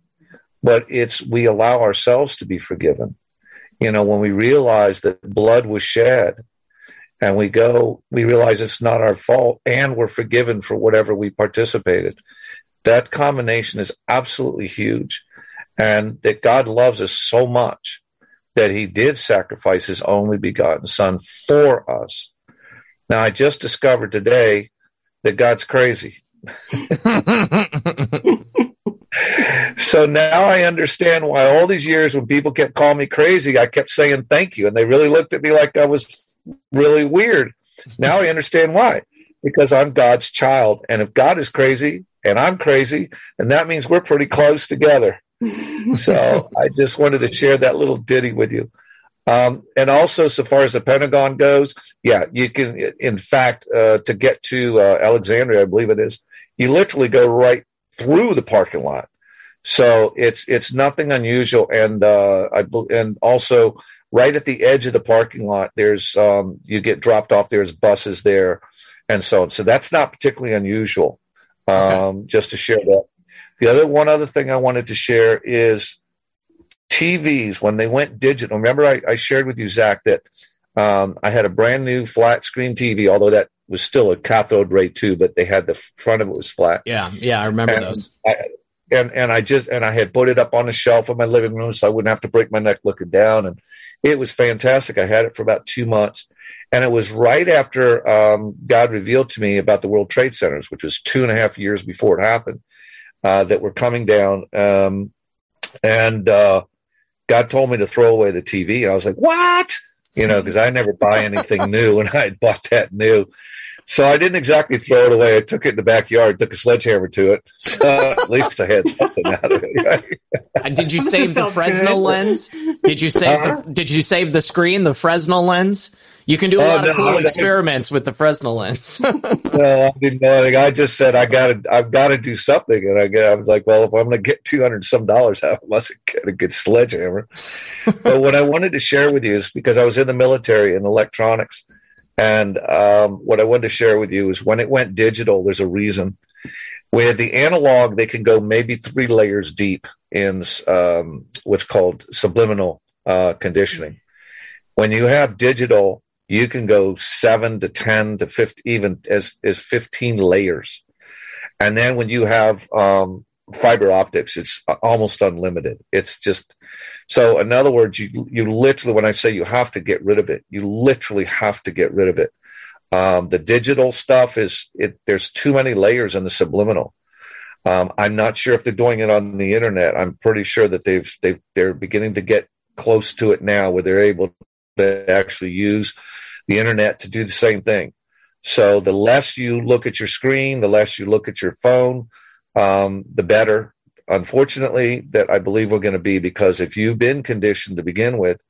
but it's we allow ourselves to be forgiven. You know, when we realize that blood was shed and we go, we realize it's not our fault and we're forgiven for whatever we participated. That combination is absolutely huge. And that God loves us so much that he did sacrifice his only begotten son for us. Now, I just discovered today that God's crazy. So now I understand why all these years when people kept calling me crazy, I kept saying thank you. And they really looked at me like I was really weird. Now I understand why. Because I'm God's child. And if God is crazy and I'm crazy, and that means we're pretty close together. So I just wanted to share that little ditty with you. And also, so far as the Pentagon goes, yeah, you can, in fact, to get to Alexandria, I believe it is, you literally go right through the parking lot. So it's nothing unusual. And and also right at the edge of the parking lot, there's you get dropped off. There's buses there and so on. So that's not particularly unusual, okay. Just to share that. The other one other thing I wanted to share is TVs, when they went digital. Remember, I shared with you, Zach, that I had a brand new flat screen TV, although that was still a cathode ray too, but they had the front of it was flat. Yeah, I remember those. I had put it up on a shelf in my living room so I wouldn't have to break my neck looking down, and it was fantastic. I had it for about 2 months, and it was right after God revealed to me about the World Trade Centers, which was 2.5 years before it happened. That were coming down, and God told me to throw away the TV. I was like, what? You know, because I never buy anything new, and I had bought that new. So I didn't exactly throw it away. I took it in the backyard, took a sledgehammer to it. So at least I had something out of it. Right? Did you save the Fresnel lens? Did you save the screen, the Fresnel lens? You can do a lot of cool experiments with the Fresnel lens. No, I didn't know anything. I just said I've got to do something, and I was like, well, if I'm going to get $200 some out, I must get a good sledgehammer. But what I wanted to share with you is because I was in the military in electronics, and what I wanted to share with you is when it went digital, there's a reason. With the analog, they can go maybe 3 layers deep in what's called subliminal conditioning. When you have digital, you can go 7 to 10 to 50, even as 15 layers. And then when you have fiber optics, it's almost unlimited. It's just, so in other words, you literally, when I say you have to get rid of it, you literally have to get rid of it. The digital stuff there's too many layers in the subliminal. I'm not sure if they're doing it on the internet. I'm pretty sure that they're beginning to get close to it now where they're able to actually use the internet to do the same thing. So the less you look at your screen, the less you look at your phone, the better, unfortunately, that I believe we're going to be, because if you've been conditioned to begin with,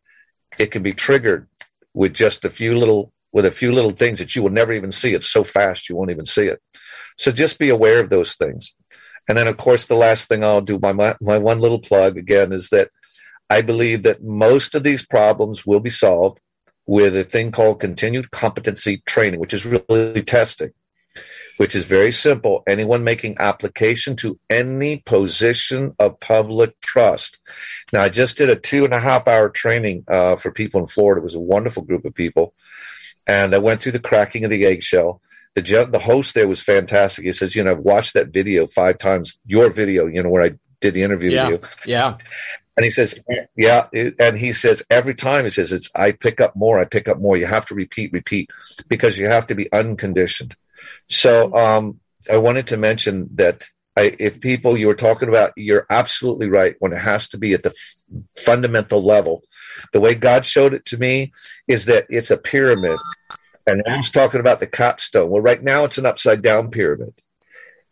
it can be triggered with just a few little things that you will never even see. It's so fast you won't even see it. So just be aware of those things. And then, of course, the last thing I'll do, my one little plug again, is that I believe that most of these problems will be solved with a thing called continued competency training, which is really testing, which is very simple. Anyone making application to any position of public trust. Now, I just did a 2.5-hour training for people in Florida. It was a wonderful group of people. And I went through the cracking of the eggshell. The host there was fantastic. He says, I've watched that video 5 times, your video, when I did the interview with you. Yeah. And he says, yeah. And he says, every time he says, it's, I pick up more. You have to repeat, because you have to be unconditioned. So I wanted to mention that you were talking about, you're absolutely right when it has to be at the fundamental level. The way God showed it to me is that it's a pyramid. And I was talking about the capstone. Well, right now it's an upside down pyramid.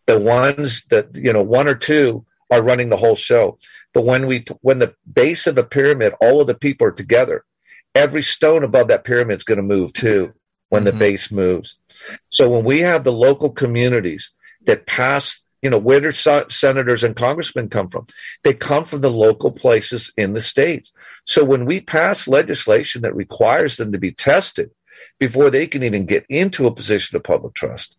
The ones that, one or two are running the whole show. But when the base of the pyramid, all of the people are together, every stone above that pyramid is going to move too when the base moves. So when we have the local communities that pass, where do senators and congressmen come from? They come from the local places in the states. So when we pass legislation that requires them to be tested, before they can even get into a position of public trust.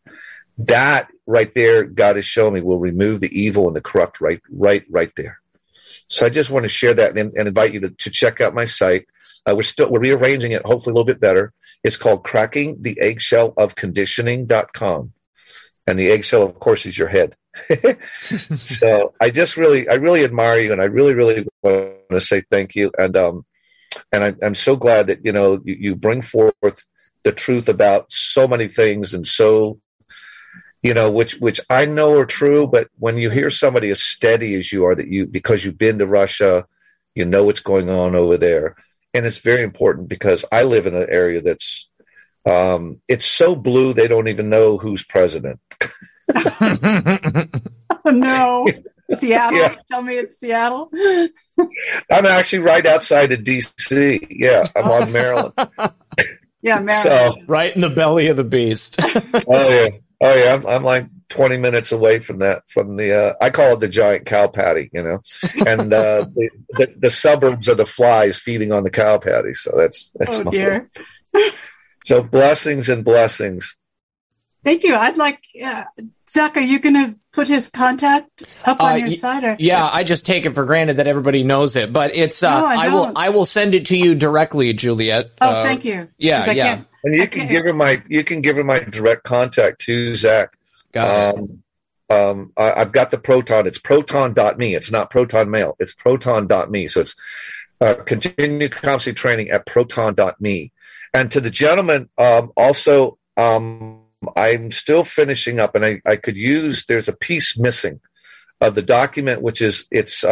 That right there, God has shown me, will remove the evil and the corrupt right there. So I just want to share that and invite you to check out my site. We're rearranging it, hopefully a little bit better. It's called cracking the eggshell of conditioning.com. And the eggshell, of course, is your head. So I really admire you, and I really want to say thank you. And I'm so glad that, you know, you bring forth the truth about so many things, and so, you know, which I know are true. But when you hear somebody as steady as you are, because you've been to Russia, you know what's going on over there. And it's very important, because I live in an area that's it's so blue they don't even know who's president. Oh, no. Seattle? Yeah. Tell me it's Seattle? I'm actually right outside of D.C. Yeah, I'm on Maryland. Yeah, Maryland. So, right in the belly of the beast. Oh, yeah. I'm like 20 minutes away from that, from the I call it the giant cow patty, you know, and the suburbs are the flies feeding on the cow patty. So that's oh, dear. So blessings and blessings. Thank you. I'd like, Zach, are you going to put his contact up on your side? Or? Yeah, I just take it for granted that everybody knows it, but it's, no, I will send it to you directly, Juliette. Oh, thank you. Yeah. Yeah. And you can give her my direct contact to Zach. Got it. I've got the Proton. It's Proton.me. It's not Proton Mail. It's Proton.me. So it's continued competency training at Proton.me. And to the gentleman, also, I'm still finishing up, and I could use, there's a piece missing of the document, which is, it's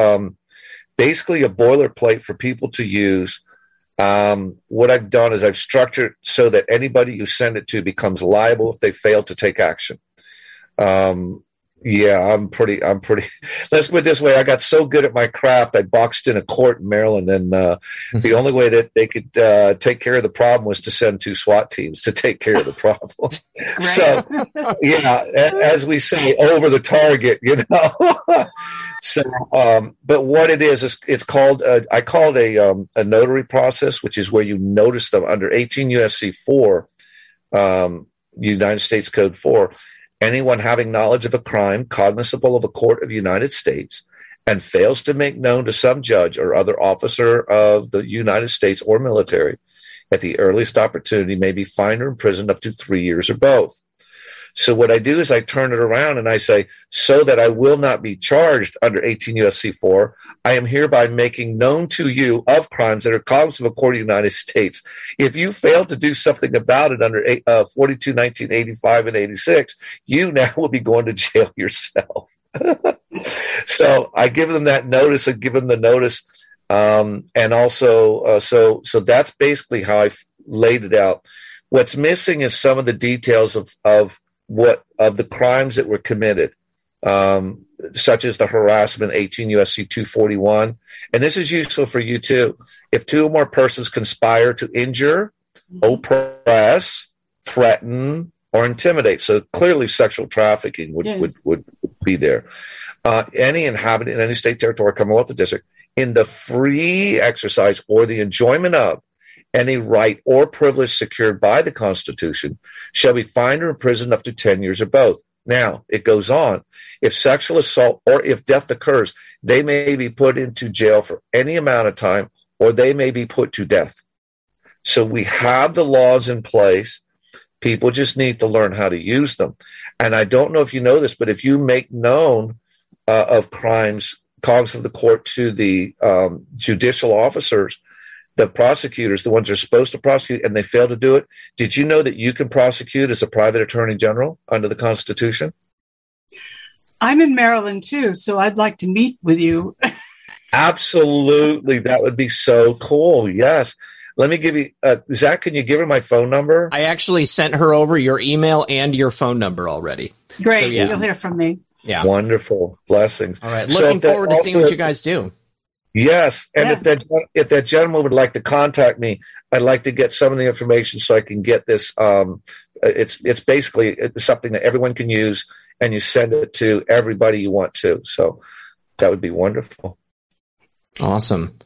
basically a boilerplate for people to use. What I've done is I've structured so that anybody you send it to becomes liable if they fail to take action. I'm pretty, let's put it this way. I got so good at my craft, I boxed in a court in Maryland, and the only way that they could take care of the problem was to send 2 SWAT teams to take care of the problem. So, yeah, as we say, over the target, you know. So, but what it is it's called, I call it a notary process, which is where you notice them under 18 U.S.C. 4, United States Code 4. Anyone having knowledge of a crime cognizable of a court of the United States and fails to make known to some judge or other officer of the United States or military at the earliest opportunity may be fined or imprisoned up to 3 years or both. So what I do is I turn it around and I say, so that I will not be charged under 18 U.S.C. 4, I am hereby making known to you of crimes that are cognizable of a court of the United States. If you fail to do something about it under 42, 1985, and 86, you now will be going to jail yourself. So I give them that notice. I give them the notice. And also, so that's basically how I laid it out. What's missing is some of the details of the crimes that were committed, such as the harassment, 18 U.S.C. 241. And this is useful for you too. If 2 or more persons conspire to injure, oppress, threaten, or intimidate. So clearly sexual trafficking would be there. Any inhabitant in any state, territory, commonwealth, or district, in the free exercise or the enjoyment of any right or privilege secured by the Constitution, shall be fined or imprisoned up to 10 years or both. Now, it goes on. If sexual assault or if death occurs, they may be put into jail for any amount of time, or they may be put to death. So we have the laws in place. People just need to learn how to use them. And I don't know if you know this, but if you make known of crimes, cognizant of the court, to the judicial officers, the prosecutors, the ones who are supposed to prosecute, and they fail to do it. Did you know that you can prosecute as a private attorney general under the Constitution? I'm in Maryland, too, so I'd like to meet with you. Absolutely. That would be so cool. Yes. Let me give you, Zach, can you give her my phone number? I actually sent her over your email and your phone number already. Great. So, yeah. You'll hear from me. Yeah. Wonderful. Blessings. All right. Looking forward to seeing what you guys do. Yes, and yeah. If that gentleman would like to contact me, I'd like to get some of the information so I can get this. It's basically something that everyone can use, and you send it to everybody you want to. So that would be wonderful. Awesome.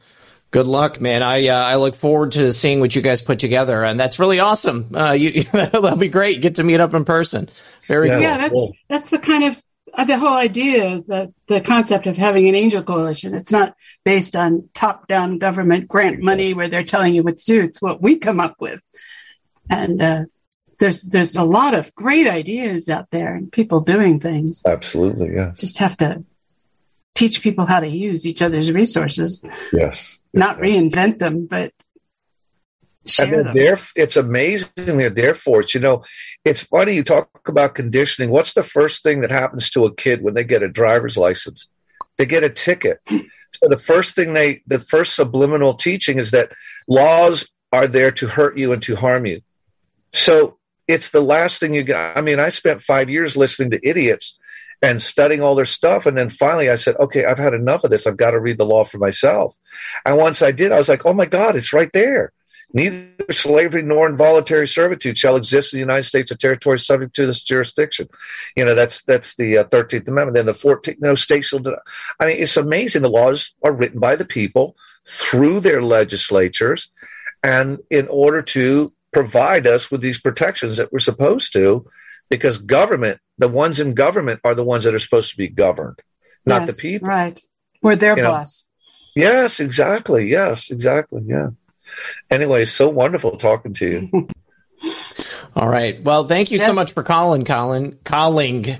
Good luck, man. I look forward to seeing what you guys put together, and that's really awesome. That'll be great. Get to meet up in person. Very cool. Yeah, that's the kind of the whole idea, the concept of having an angel coalition. It's not based on top-down government grant money where they're telling you what to do. It's what we come up with. And there's a lot of great ideas out there and people doing things. Absolutely, yeah. Just have to teach people how to use each other's resources. Yes. Not reinvent them, but share them. It's amazing they're there for it. You know, it's funny you talk about conditioning. What's the first thing that happens to a kid when they get a driver's license? They get a ticket. So the first subliminal teaching is that laws are there to hurt you and to harm you. So it's the last thing you get. I mean, I spent 5 years listening to idiots and studying all their stuff. And then finally I said, okay, I've had enough of this. I've got to read the law for myself. And once I did, I was like, oh my God, it's right there. Neither slavery nor involuntary servitude shall exist in the United States or territory subject to this jurisdiction. You know, that's the 13th Amendment. Then the 14th, no state shall deny. I mean, it's amazing. The laws are written by the people through their legislatures and in order to provide us with these protections that we're supposed to, because government, the ones in government are the ones that are supposed to be governed, not the people. Right. We're their boss. Yes, exactly. Yes, exactly. Yeah. Anyway, so wonderful talking to you. All right. Well, thank you so much for calling, Colin. All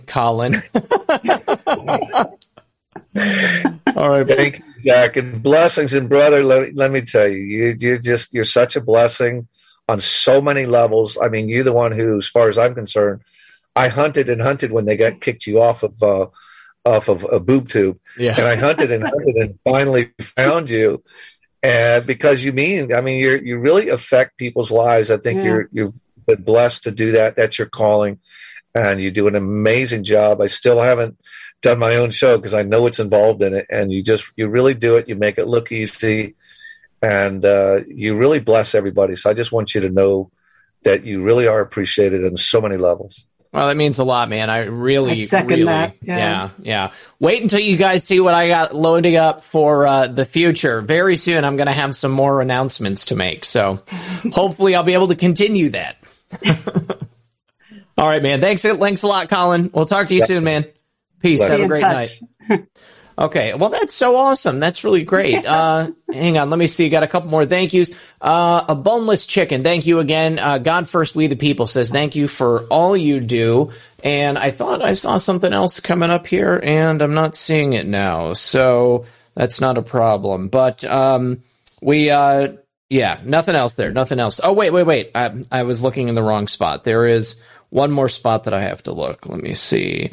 right. Thank you, Jack. And blessings. And brother, let me tell you, you're such a blessing on so many levels. I mean, you're the one who, as far as I'm concerned, I hunted and hunted when they got kicked you off of a boob tube. Yeah. And I hunted and hunted and finally found you. And because you really affect people's lives. I think you've been blessed to do that. That's your calling. And you do an amazing job. I still haven't done my own show because I know what's involved in it. And you really do it. You make it look easy. And you really bless everybody. So I just want you to know that you really are appreciated on so many levels. Well, that means a lot, man. I second really, that. Yeah. Wait until you guys see what I got loading up for the future. Very soon, I'm going to have some more announcements to make. So hopefully I'll be able to continue that. All right, man. Thanks a lot, Colin. We'll talk to you soon, man. Peace. Have a great night. Okay. Well, that's so awesome. That's really great. Yes. Hang on. Let me see. Got a couple more thank yous. A boneless chicken. Thank you again. God First, We the People says, thank you for all you do. And I thought I saw something else coming up here and I'm not seeing it now. So that's not a problem, but, nothing else there. Nothing else. Oh, wait. I was looking in the wrong spot. There is one more spot that I have to look. Let me see.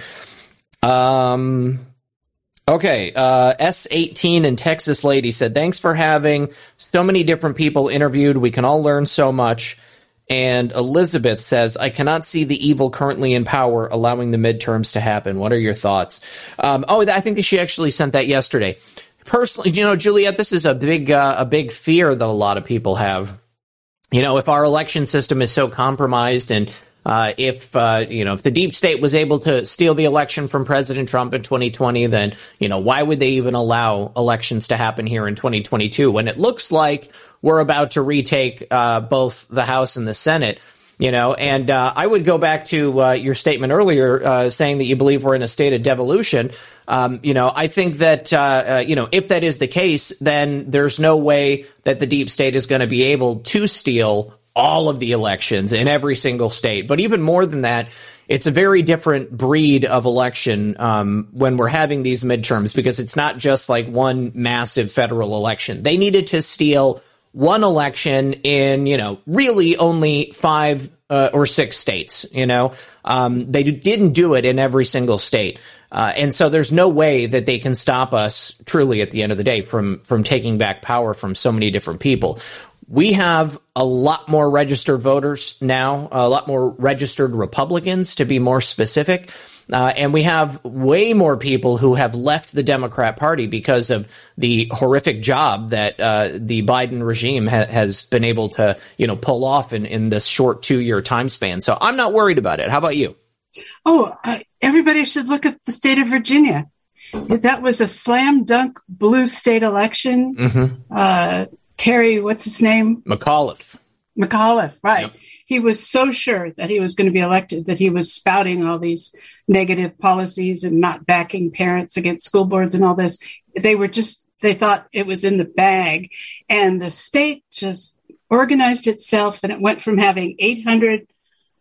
Okay, S18 and Texas Lady said, thanks for having so many different people interviewed. We can all learn so much. And Elizabeth says, I cannot see the evil currently in power allowing the midterms to happen. What are your thoughts? I think that she actually sent that yesterday. Personally, you know, Juliette, this is a big fear that a lot of people have. You know, if our election system is so compromised and if the deep state was able to steal the election from President Trump in 2020, then, you know, why would they even allow elections to happen here in 2022 when it looks like we're about to retake both the House and the Senate, you know? And I would go back to your statement earlier saying that you believe we're in a state of devolution. I think that, if that is the case, then there's no way that the deep state is going to be able to steal all of the elections in every single state. But even more than that, it's a very different breed of election when we're having these midterms, because it's not just like one massive federal election. They needed to steal one election in, you know, really only 5 or 6 states, you know. They didn't do it in every single state. And so there's no way that they can stop us truly at the end of the day from taking back power from so many different people. We have a lot more registered voters now, a lot more registered Republicans, to be more specific. And we have way more people who have left the Democrat Party because of the horrific job that the Biden regime has been able to, you know, pull off in this short 2-year time span. So I'm not worried about it. How about you? Oh, everybody should look at the state of Virginia. That was a slam dunk blue state election. Mm-hmm. Terry, what's his name? McAuliffe, right. Yep. He was so sure that he was going to be elected that he was spouting all these negative policies and not backing parents against school boards and all this. They thought it was in the bag. And the state just organized itself, and it went from having 800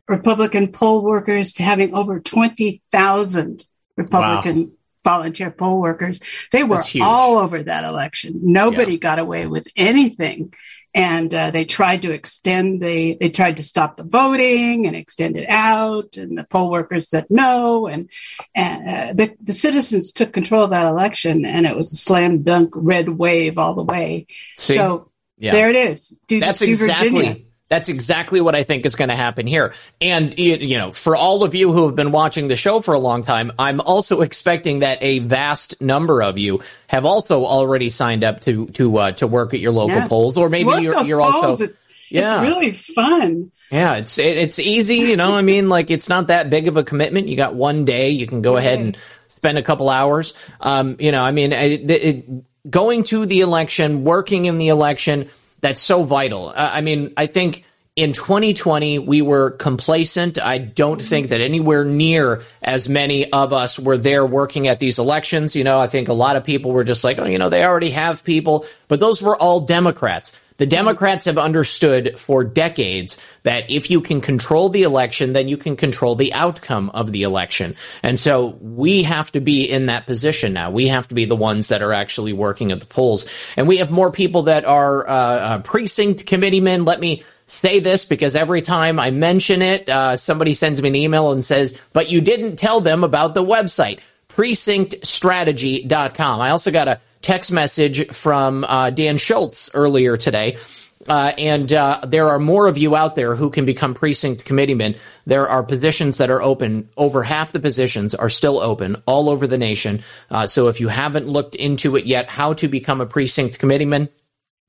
Republican poll workers to having over 20,000 Republican volunteer poll workers. They were all over that election. Nobody got away with anything. And they tried to they tried to stop the voting and extend it out. And the poll workers said no. And the citizens took control of that election. And it was a slam dunk red wave all the way. See? So there it is. Virginia. That's exactly what I think is going to happen here. And, you know, for all of you who have been watching the show for a long time, I'm also expecting that a vast number of you have also already signed up to work at your local polls, or maybe you're polls, also. It's really fun. Yeah, it's easy. You know, I mean, like, it's not that big of a commitment. You got one day. You can go ahead and spend a couple hours. You know, I mean, going to the election, working in the election. That's so vital. I mean, I think in 2020, we were complacent. I don't think that anywhere near as many of us were there working at these elections. You know, I think a lot of people were just like, oh, you know, they already have people. But those were all Democrats. The Democrats have understood for decades that if you can control the election, then you can control the outcome of the election. And so we have to be in that position now. We have to be the ones that are actually working at the polls. And we have more people that are precinct committeemen. Let me say this, because every time I mention it, somebody sends me an email and says, but you didn't tell them about the website, precinctstrategy.com. I also got a text message from Dan Schultz earlier today. And there are more of you out there who can become precinct committeemen. There are positions that are open. Over half the positions are still open all over the nation. So if you haven't looked into it yet, how to become a precinct committeeman,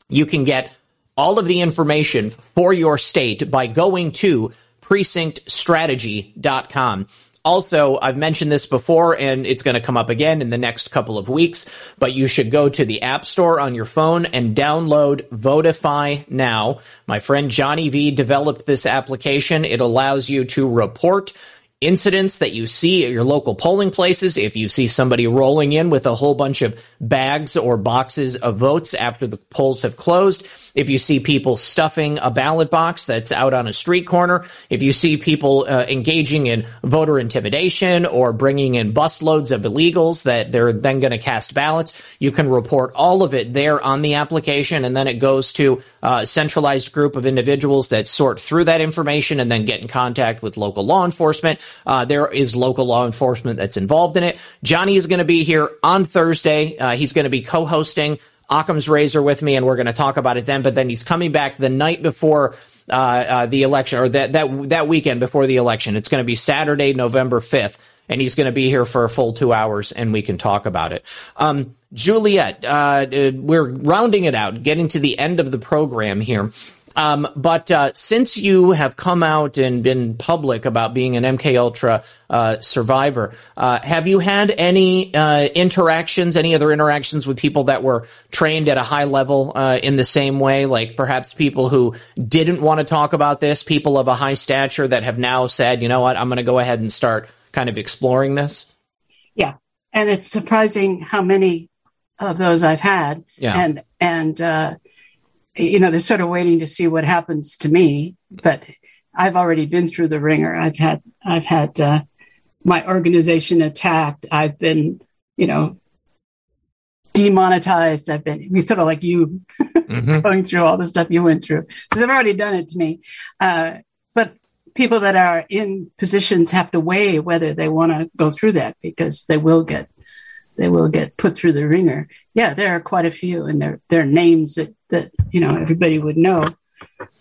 you can get all of the information for your state by going to precinctstrategy.com. Also, I've mentioned this before, and it's going to come up again in the next couple of weeks, but you should go to the App Store on your phone and download Votify now. My friend Johnny V developed this application. It allows you to report incidents that you see at your local polling places. If you see somebody rolling in with a whole bunch of bags or boxes of votes after the polls have closed, if you see people stuffing a ballot box that's out on a street corner, if you see people engaging in voter intimidation or bringing in busloads of illegals that they're then going to cast ballots, you can report all of it there on the application, and then it goes to a centralized group of individuals that sort through that information and then get in contact with local law enforcement. There is local law enforcement that's involved in it. Johnny is going to be here on Thursday. He's going to be co-hosting Occam's Razor with me, and we're going to talk about it then. But then he's coming back the night before the election, or that weekend before the election. It's going to be Saturday, November 5th, and he's going to be here for a full 2 hours, and we can talk about it. Juliette, we're rounding it out, getting to the end of the program here. But since you have come out and been public about being an MK Ultra survivor, have you had any other interactions with people that were trained at a high level in the same way, like perhaps people who didn't want to talk about this, people of a high stature that have now said, you know what, I'm going to go ahead and start kind of exploring this? Yeah, and it's surprising how many of those I've had. Yeah. And you know, they're sort of waiting to see what happens to me, but I've already been through the ringer. I've had my organization attacked. I've been, you know, demonetized. I've been sort of like you going through all the stuff you went through. So they've already done it to me. But people that are in positions have to weigh whether they want to go through that, because they will get put through the ringer. Yeah, there are quite a few, and they're names that you know, everybody would know.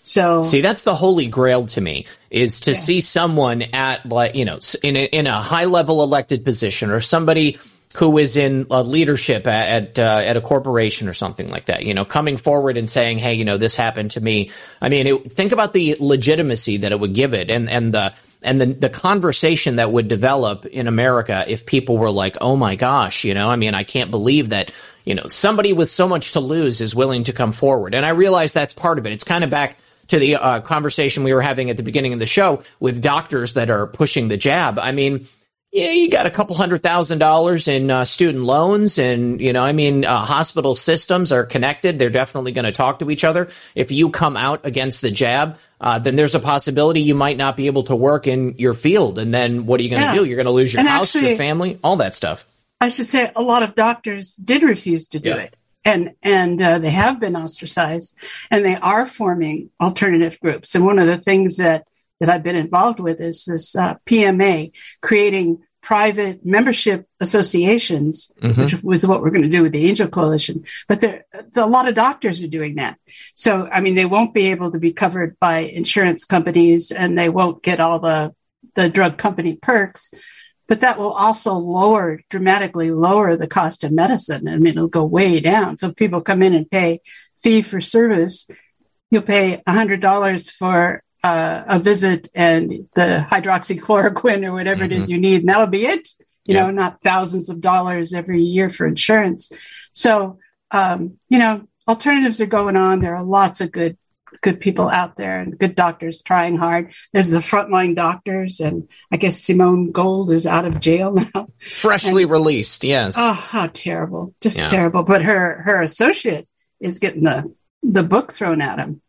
So see, that's the holy grail to me, is to see someone at, like, you know, in a high level elected position, or somebody who is in leadership at a corporation or something like that, you know, coming forward and saying, hey, you know, this happened to me. I mean, think about the legitimacy that it would give it, and the And the conversation that would develop in America if people were like, oh my gosh, you know, I mean, I can't believe that, you know, somebody with so much to lose is willing to come forward. And I realize that's part of it. It's kind of back to the conversation we were having at the beginning of the show with doctors that are pushing the jab. I mean, yeah, you got a couple $100,000 in student loans and, you know, I mean, hospital systems are connected. They're definitely going to talk to each other. If you come out against the jab, then there's a possibility you might not be able to work in your field. And then what are you going to do? You're going to lose your house, your family, all that stuff. I should say a lot of doctors did refuse to do it. And they have been ostracized and they are forming alternative groups. And one of the things that I've been involved with is this PMA, creating private membership associations, which was what we're going to do with the Angel Coalition. But a lot of doctors are doing that. So, I mean, they won't be able to be covered by insurance companies and they won't get all the drug company perks. But that will also dramatically lower the cost of medicine. I mean, it'll go way down. So people come in and pay fee for service. You'll pay $100 for a visit and the hydroxychloroquine or whatever it is you need, and that'll be it, you know, not thousands of dollars every year for insurance. So, you know, alternatives are going on. There are lots of good people out there and good doctors trying hard. There's the frontline doctors, and I guess Simone Gold is out of jail now. Freshly released, yes. Oh, how terrible. Terrible. But her associate is getting the book thrown at him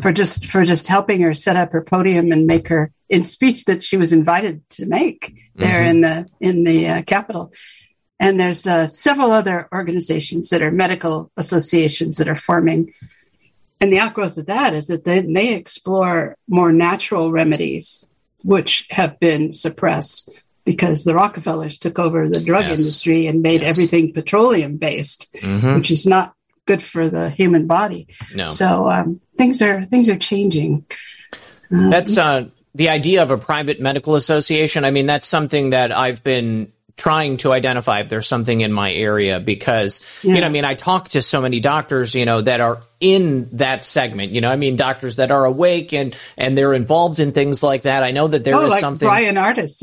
for just helping her set up her podium and make her in speech that she was invited to make there in the Capitol. And there's several other organizations that are medical associations that are forming. And the outgrowth of that is that they may explore more natural remedies, which have been suppressed because the Rockefellers took over the drug industry and made everything petroleum based, which is not good for the human body. No. So things are changing. That's the idea of a private medical association. I mean, that's something that I've been trying to identify if there's something in my area, because, you know, I mean, I talk to so many doctors, you know, that are in that segment, you know, I mean, doctors that are awake and they're involved in things like that. I know that there is like something like Brian Artist.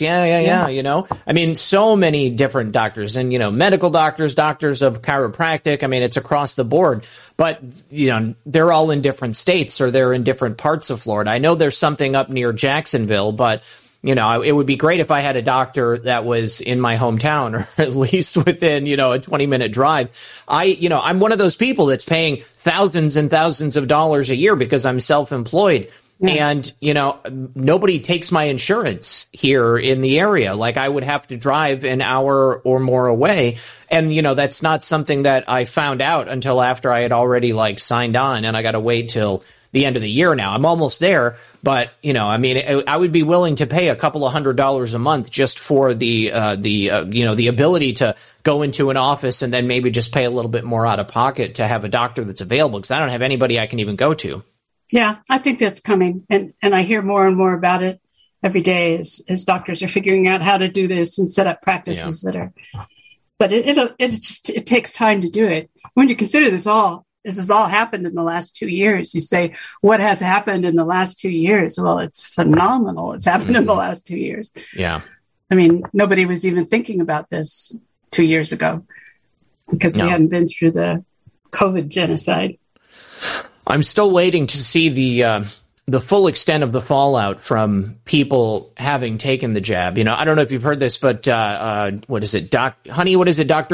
Yeah. You know, I mean, so many different doctors and, you know, medical doctors, doctors of chiropractic. I mean, it's across the board, but you know, they're all in different states or they're in different parts of Florida. I know there's something up near Jacksonville, but you know, it would be great if I had a doctor that was in my hometown or at least within, you know, a 20-minute drive. I'm one of those people that's paying thousands and thousands of dollars a year because I'm self-employed. Yeah. And, you know, nobody takes my insurance here in the area. Like I would have to drive an hour or more away. And, you know, that's not something that I found out until after I had already like signed on, and I got to wait till the end of the year now. I'm almost there, but you know, I mean, I would be willing to pay a couple of $100s a month just for the ability to go into an office and then maybe just pay a little bit more out of pocket to have a doctor that's available, because I don't have anybody I can even go to. Yeah, I think that's coming, and I hear more and more about it every day as doctors are figuring out how to do this and set up practices that are. But it just takes time to do it. When you consider this has all happened in the last 2 years. You say, what has happened in the last 2 years? Well, it's phenomenal. It's happened in the last 2 years. Yeah. I mean, nobody was even thinking about this 2 years ago because we hadn't been through the COVID genocide. I'm still waiting to see the full extent of the fallout from people having taken the jab. You know, I don't know if you've heard this, but Dr.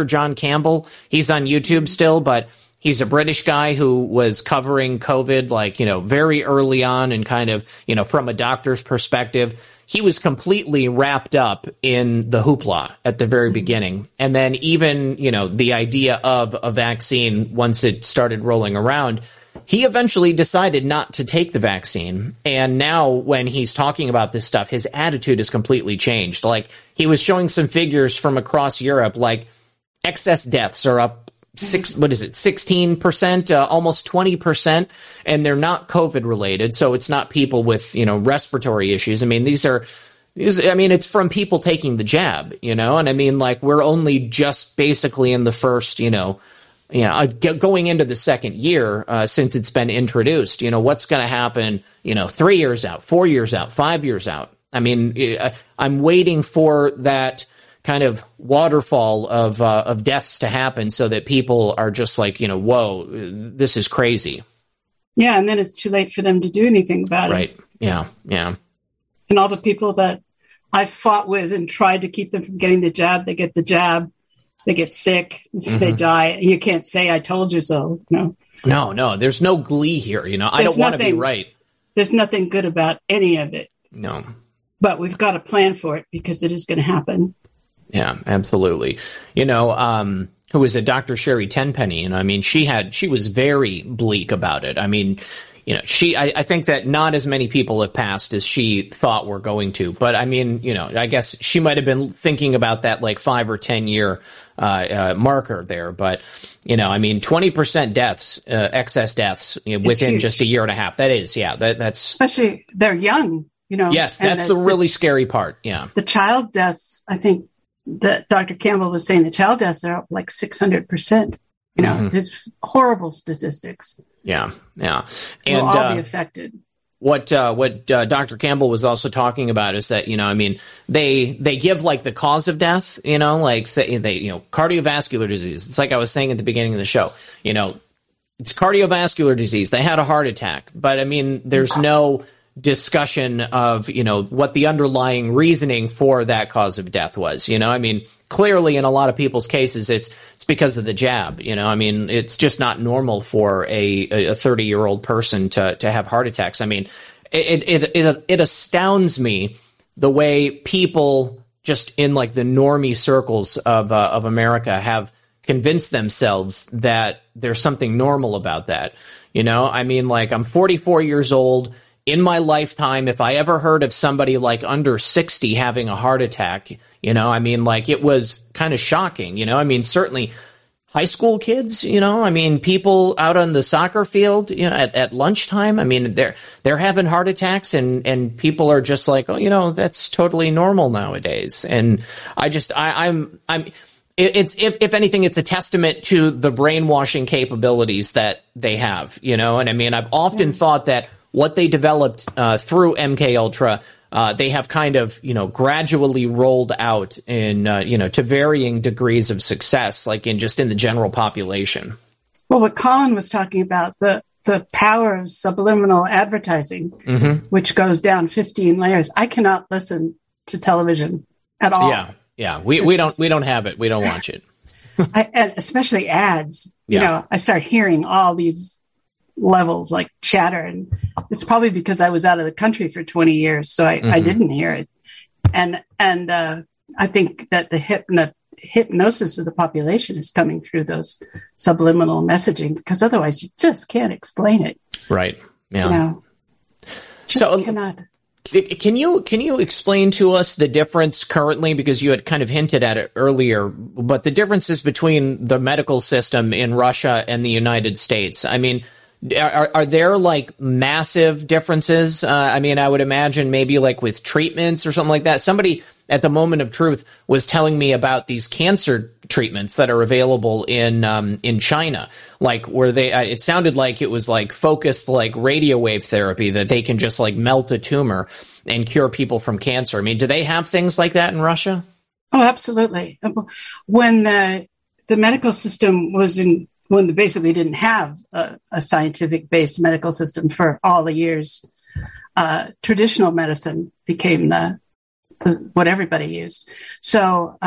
John Campbell? He's on YouTube still, but he's a British guy who was covering COVID, like, you know, very early on and kind of, you know, from a doctor's perspective. He was completely wrapped up in the hoopla at the very beginning. And then even, you know, the idea of a vaccine, once it started rolling around, he eventually decided not to take the vaccine. And now when he's talking about this stuff, his attitude has completely changed. Like he was showing some figures from across Europe, like excess deaths are up 16%, almost 20%, and they're not COVID related. So it's not people with, you know, respiratory issues. I mean, it's from people taking the jab, you know, and I mean, like, we're only just basically in the first, you know, you know, going into the second year since it's been introduced, you know, what's going to happen, you know, 3 years out, 4 years out, 5 years out. I mean, I'm waiting for that kind of waterfall of deaths to happen so that people are just like, you know, whoa, this is crazy. Yeah. And then it's too late for them to do anything about it. Right. Yeah. Yeah. And all the people that I fought with and tried to keep them from getting the jab, they get the jab. They get sick, they die. You can't say, I told you so. No, no, no. There's no glee here. You know, I don't want to be right. There's nothing good about any of it. No. But we've got a plan for it because it is going to happen. Yeah, absolutely. You know, who was a Dr. Sherry Tenpenny, and I mean, she was very bleak about it. I mean, you know, I think that not as many people have passed as she thought were going to. But I mean, you know, I guess she might have been thinking about that like 5 or 10 year marker there. But, you know, I mean, 20% deaths, excess deaths within just a year and a half. That is. Yeah, that's especially they're young, you know. Yes, that's the really scary part. Yeah. The child deaths. I think that Dr. Campbell was saying the child deaths are up like 600%. You know, it's horrible statistics. Yeah, yeah. And we'll all be affected. What Dr. Campbell was also talking about is that, you know, I mean, they give like the cause of death, you know, like say they, you know, cardiovascular disease. It's like I was saying at the beginning of the show, you know, it's cardiovascular disease. They had a heart attack. But I mean, there's no discussion of, you know, what the underlying reasoning for that cause of death was. You know, I mean, clearly in a lot of people's cases, it's because of the jab. You know, I mean, it's just not normal for a 30-year-old person to have heart attacks. I mean, it astounds me the way people just in like the normie circles of America have convinced themselves that there's something normal about that. You know, I mean, like I'm 44 years old. In my lifetime, if I ever heard of somebody like under 60 having a heart attack, you know, I mean, like it was kind of shocking, you know, I mean, certainly high school kids, you know, I mean, people out on the soccer field, you know, at lunchtime, I mean, they're having heart attacks and people are just like, oh, you know, that's totally normal nowadays. And I just if anything, it's a testament to the brainwashing capabilities that they have, you know, and I mean, I've often thought that what they developed through MK Ultra, they have kind of, you know, gradually rolled out in, you know, to varying degrees of success, like in the general population. Well, what Colin was talking about, the power of subliminal advertising, which goes down 15 layers. I cannot listen to television at all. Yeah, yeah, we don't have it. We don't watch it. And especially ads. Yeah. You know, I start hearing all these levels like chatter, and it's probably because I was out of the country for 20 years, so I didn't hear it, and I think that the hypnosis of the population is coming through those subliminal messaging, because otherwise you just can't explain it. Right. Yeah. You know? So cannot. Can you explain to us the difference currently, because you had kind of hinted at it earlier, but the differences between the medical system in Russia and the United States? I mean, Are there like massive differences? I mean, I would imagine maybe like with treatments or something like that. Somebody at the Moment of Truth was telling me about these cancer treatments that are available in China. Like, where they, it sounded like it was like focused like radio wave therapy that they can just like melt a tumor and cure people from cancer. I mean, do they have things like that in Russia? Oh, absolutely. When the medical system was in, when they basically didn't have a scientific-based medical system for all the years, traditional medicine became the what everybody used. So,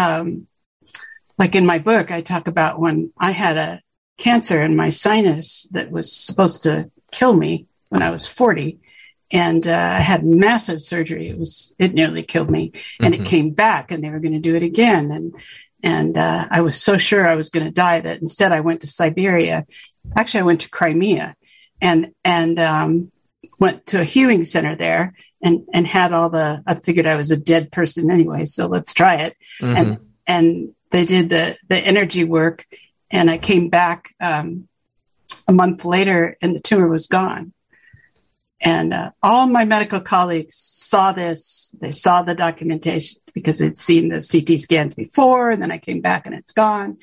like in my book, I talk about when I had a cancer in my sinus that was supposed to kill me when I was 40, and I had massive surgery. It nearly killed me, and it came back, and they were going to do it again, and I was so sure I was going to die that instead I went to Siberia. Actually, I went to Crimea and went to a healing center there and had all the, I figured I was a dead person anyway, so let's try it. And they did the energy work, and I came back a month later and the tumor was gone. And all my medical colleagues saw this. They saw the documentation because they'd seen the CT scans before. And then I came back and it's gone.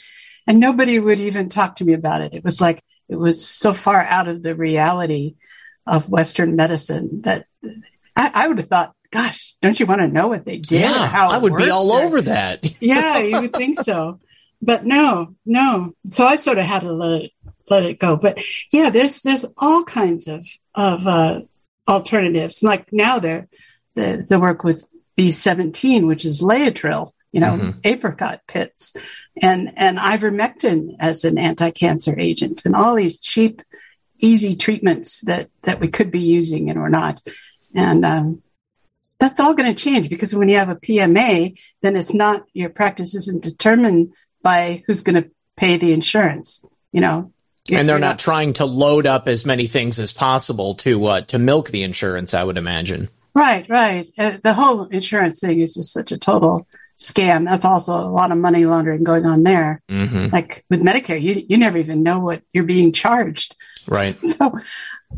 And nobody would even talk to me about it. It was like, it was so far out of the reality of Western medicine that I would have thought, gosh, don't you want to know what they did? Yeah, how I would be all over that. Yeah, you would think so. But no. So I sort of had to let it go. But yeah, there's all kinds of alternatives. Like now the work with B17, which is Laetril, apricot pits, and ivermectin as an anti-cancer agent, and all these cheap, easy treatments that we could be using and we're not. And that's all going to change, because when you have a PMA, then it's not, your practice isn't determined by who's going to pay the insurance, And they're not trying to load up as many things as possible to milk the insurance, I would imagine. Right. The whole insurance thing is just such a total scam. That's also a lot of money laundering going on there. Mm-hmm. Like with Medicare, you never even know what you're being charged. Right. So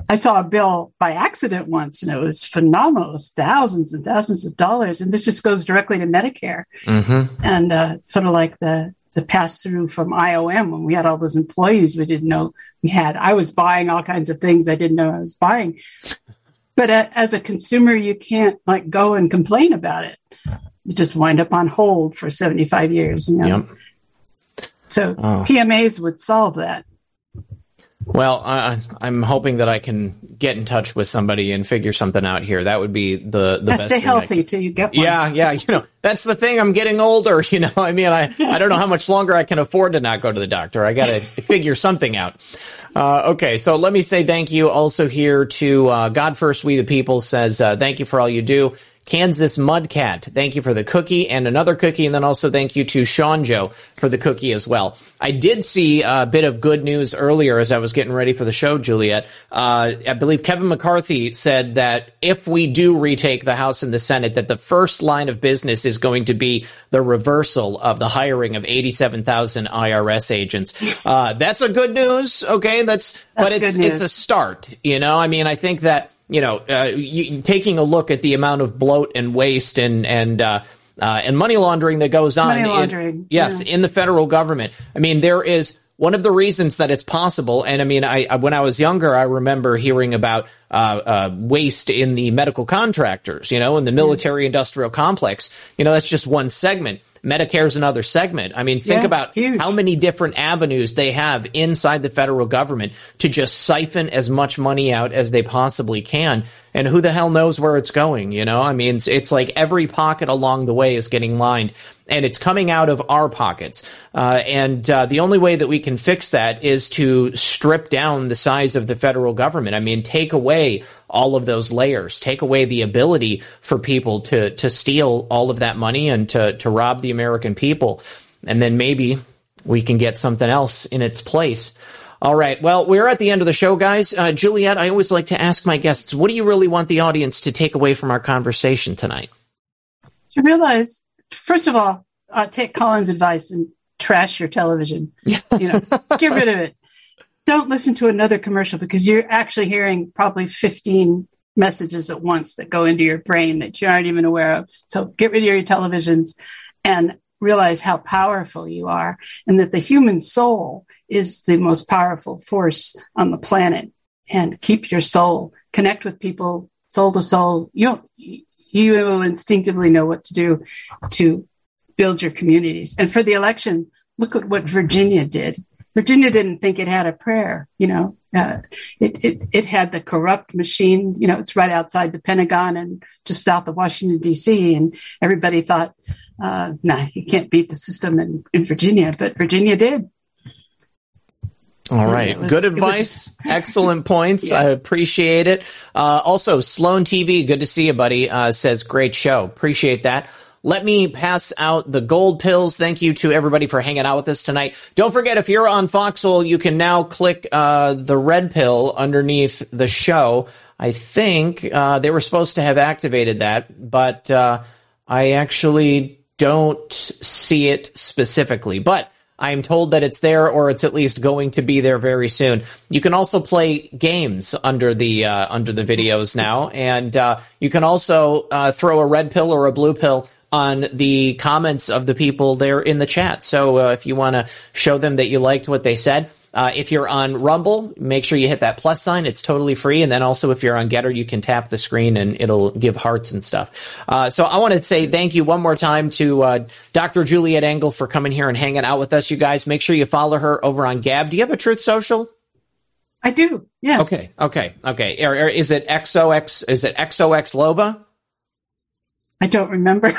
I saw a bill by accident once, and it was phenomenal. It was thousands and thousands of dollars. And this just goes directly to Medicare. Mm-hmm. And sort of like the pass-through from IOM, when we had all those employees we didn't know we had. I was buying all kinds of things I didn't know I was buying. But as a consumer, you can't go and complain about it. You just wind up on hold for 75 years. Yep. So PMAs would solve that. Well, I'm hoping that I can get in touch with somebody and figure something out here. That would be the best. Stay healthy till you get one. Yeah. That's the thing. I'm getting older. I don't know how much longer I can afford to not go to the doctor. I got to figure something out. Okay, so let me say thank you also here to God First We the People says thank you for all you do. Kansas Mudcat, thank you for the cookie and another cookie. And then also thank you to Sean Joe for the cookie as well. I did see a bit of good news earlier as I was getting ready for the show, Juliet. I believe Kevin McCarthy said that if we do retake the House and the Senate, that the first line of business is going to be the reversal of the hiring of 87,000 IRS agents. That's a good news. Okay, but it's a start. I think that, taking a look at the amount of bloat and waste and money laundering that goes on in the federal government. There is one of the reasons that it's possible. And I when I was younger, I remember hearing about waste in the medical contractors, in the military industrial complex. That's just one segment. Medicare is another segment. Think about huge. How many different avenues they have inside the federal government to just siphon as much money out as they possibly can. And who the hell knows where it's going? It's like every pocket along the way is getting lined, and it's coming out of our pockets. And the only way that we can fix that is to strip down the size of the federal government. Take away all of those layers, take away the ability for people to steal all of that money and to rob the American people. And then maybe we can get something else in its place. All right. Well, we're at the end of the show, guys. Juliette, I always like to ask my guests, what do you really want the audience to take away from our conversation tonight? To realize, first of all, take Colin's advice and trash your television. Get rid of it. Don't listen to another commercial, because you're actually hearing probably 15 messages at once that go into your brain that you aren't even aware of. So get rid of your televisions and realize how powerful you are, and that the human soul is the most powerful force on the planet. And keep your soul, connect with people, soul to soul. You will instinctively know what to do to build your communities. And for the election, look at what Virginia did. Virginia didn't think it had a prayer, it had the corrupt machine, it's right outside the Pentagon and just south of Washington, D.C. And everybody thought, nah, you can't beat the system in Virginia, but Virginia did. All right. Good advice. Excellent points. Yeah. I appreciate it. Also, Sloan TV, good to see you, buddy, says, great show. Appreciate that. Let me pass out the gold pills. Thank you to everybody for hanging out with us tonight. Don't forget, if you're on Foxhole, you can now click the red pill underneath the show. I think they were supposed to have activated that, but I actually don't see it specifically. But I am told that it's there, or it's at least going to be there very soon. You can also play games under the videos now, and you can also throw a red pill or a blue pill on the comments of the people there in the chat. So if you want to show them that you liked what they said, if you're on Rumble, make sure you hit that plus sign. It's totally free. And then also if you're on Getter, you can tap the screen and it'll give hearts and stuff. So I want to say thank you one more time to Dr. Juliette Engel for coming here and hanging out with us, you guys. Make sure you follow her over on Gab. Do you have a Truth Social? I do, yes. Okay. Or is it XOX? Is it XOX Loba? I don't remember.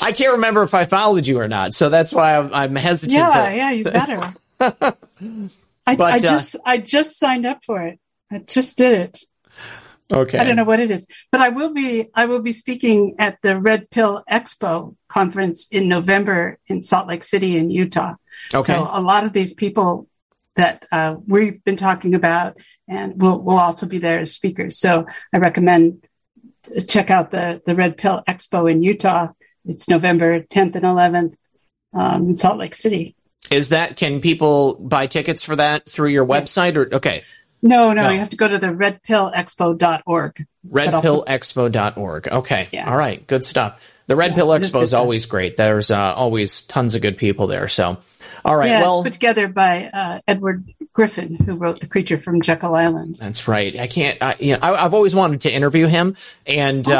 I can't remember if I followed you or not, so that's why I'm hesitant. Yeah, you better. I just signed up for it. I just did it. Okay. I don't know what it is, but I will be speaking at the Red Pill Expo conference in November in Salt Lake City in Utah. Okay. So a lot of these people that we've been talking about, and we'll also be there as speakers. So I recommend check out the Red Pill Expo in Utah. It's November 10th and 11th in Salt Lake City. Can people buy tickets for that through your website? Or okay. No, you have to go to the redpillexpo.org. Redpillexpo.org. Okay. Yeah. All right. Good stuff. The Red Pill Expo is always great. There's always tons of good people there. So, all right. It's put together by Edward Griffin, who wrote The Creature from Jekyll Island. That's right. I've always wanted to interview him, and sure.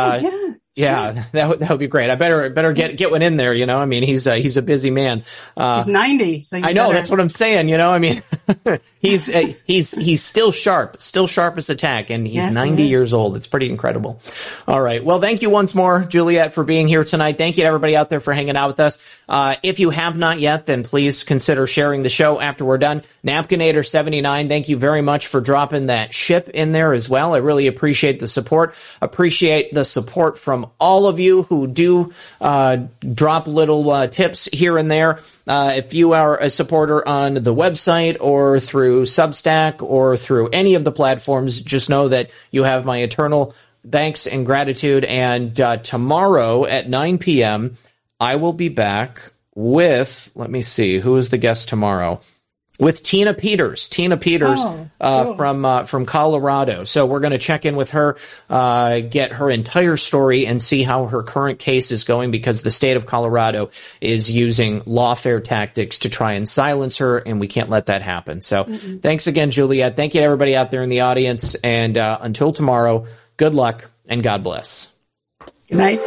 that would be great. I better get one in there. You know, I mean, he's a busy man. He's 90. So I know that's what I'm saying. You know, I mean, he's still sharp as a tack, and he's 90 years old. It's pretty incredible. All right. Well, thank you once more, Juliette, for being here tonight. Thank you to everybody out there for hanging out with us. If you have not yet, then please consider sharing the show after we're done. Napkinator79, thank you very much for dropping that ship in there as well. I really appreciate the support. Appreciate the support from all of you who do drop little tips here and there. If you are a supporter on the website or through Substack or through any of the platforms, just know that you have my eternal thanks and gratitude. And tomorrow at 9 p.m., I will be back with, let me see, who is the guest tomorrow? With Tina Peters. Tina Peters cool. From Colorado. So we're going to check in with her, get her entire story, and see how her current case is going, because the state of Colorado is using lawfare tactics to try and silence her, and we can't let that happen. So thanks again, Juliette. Thank you to everybody out there in the audience. And until tomorrow, good luck and God bless. Good night.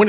When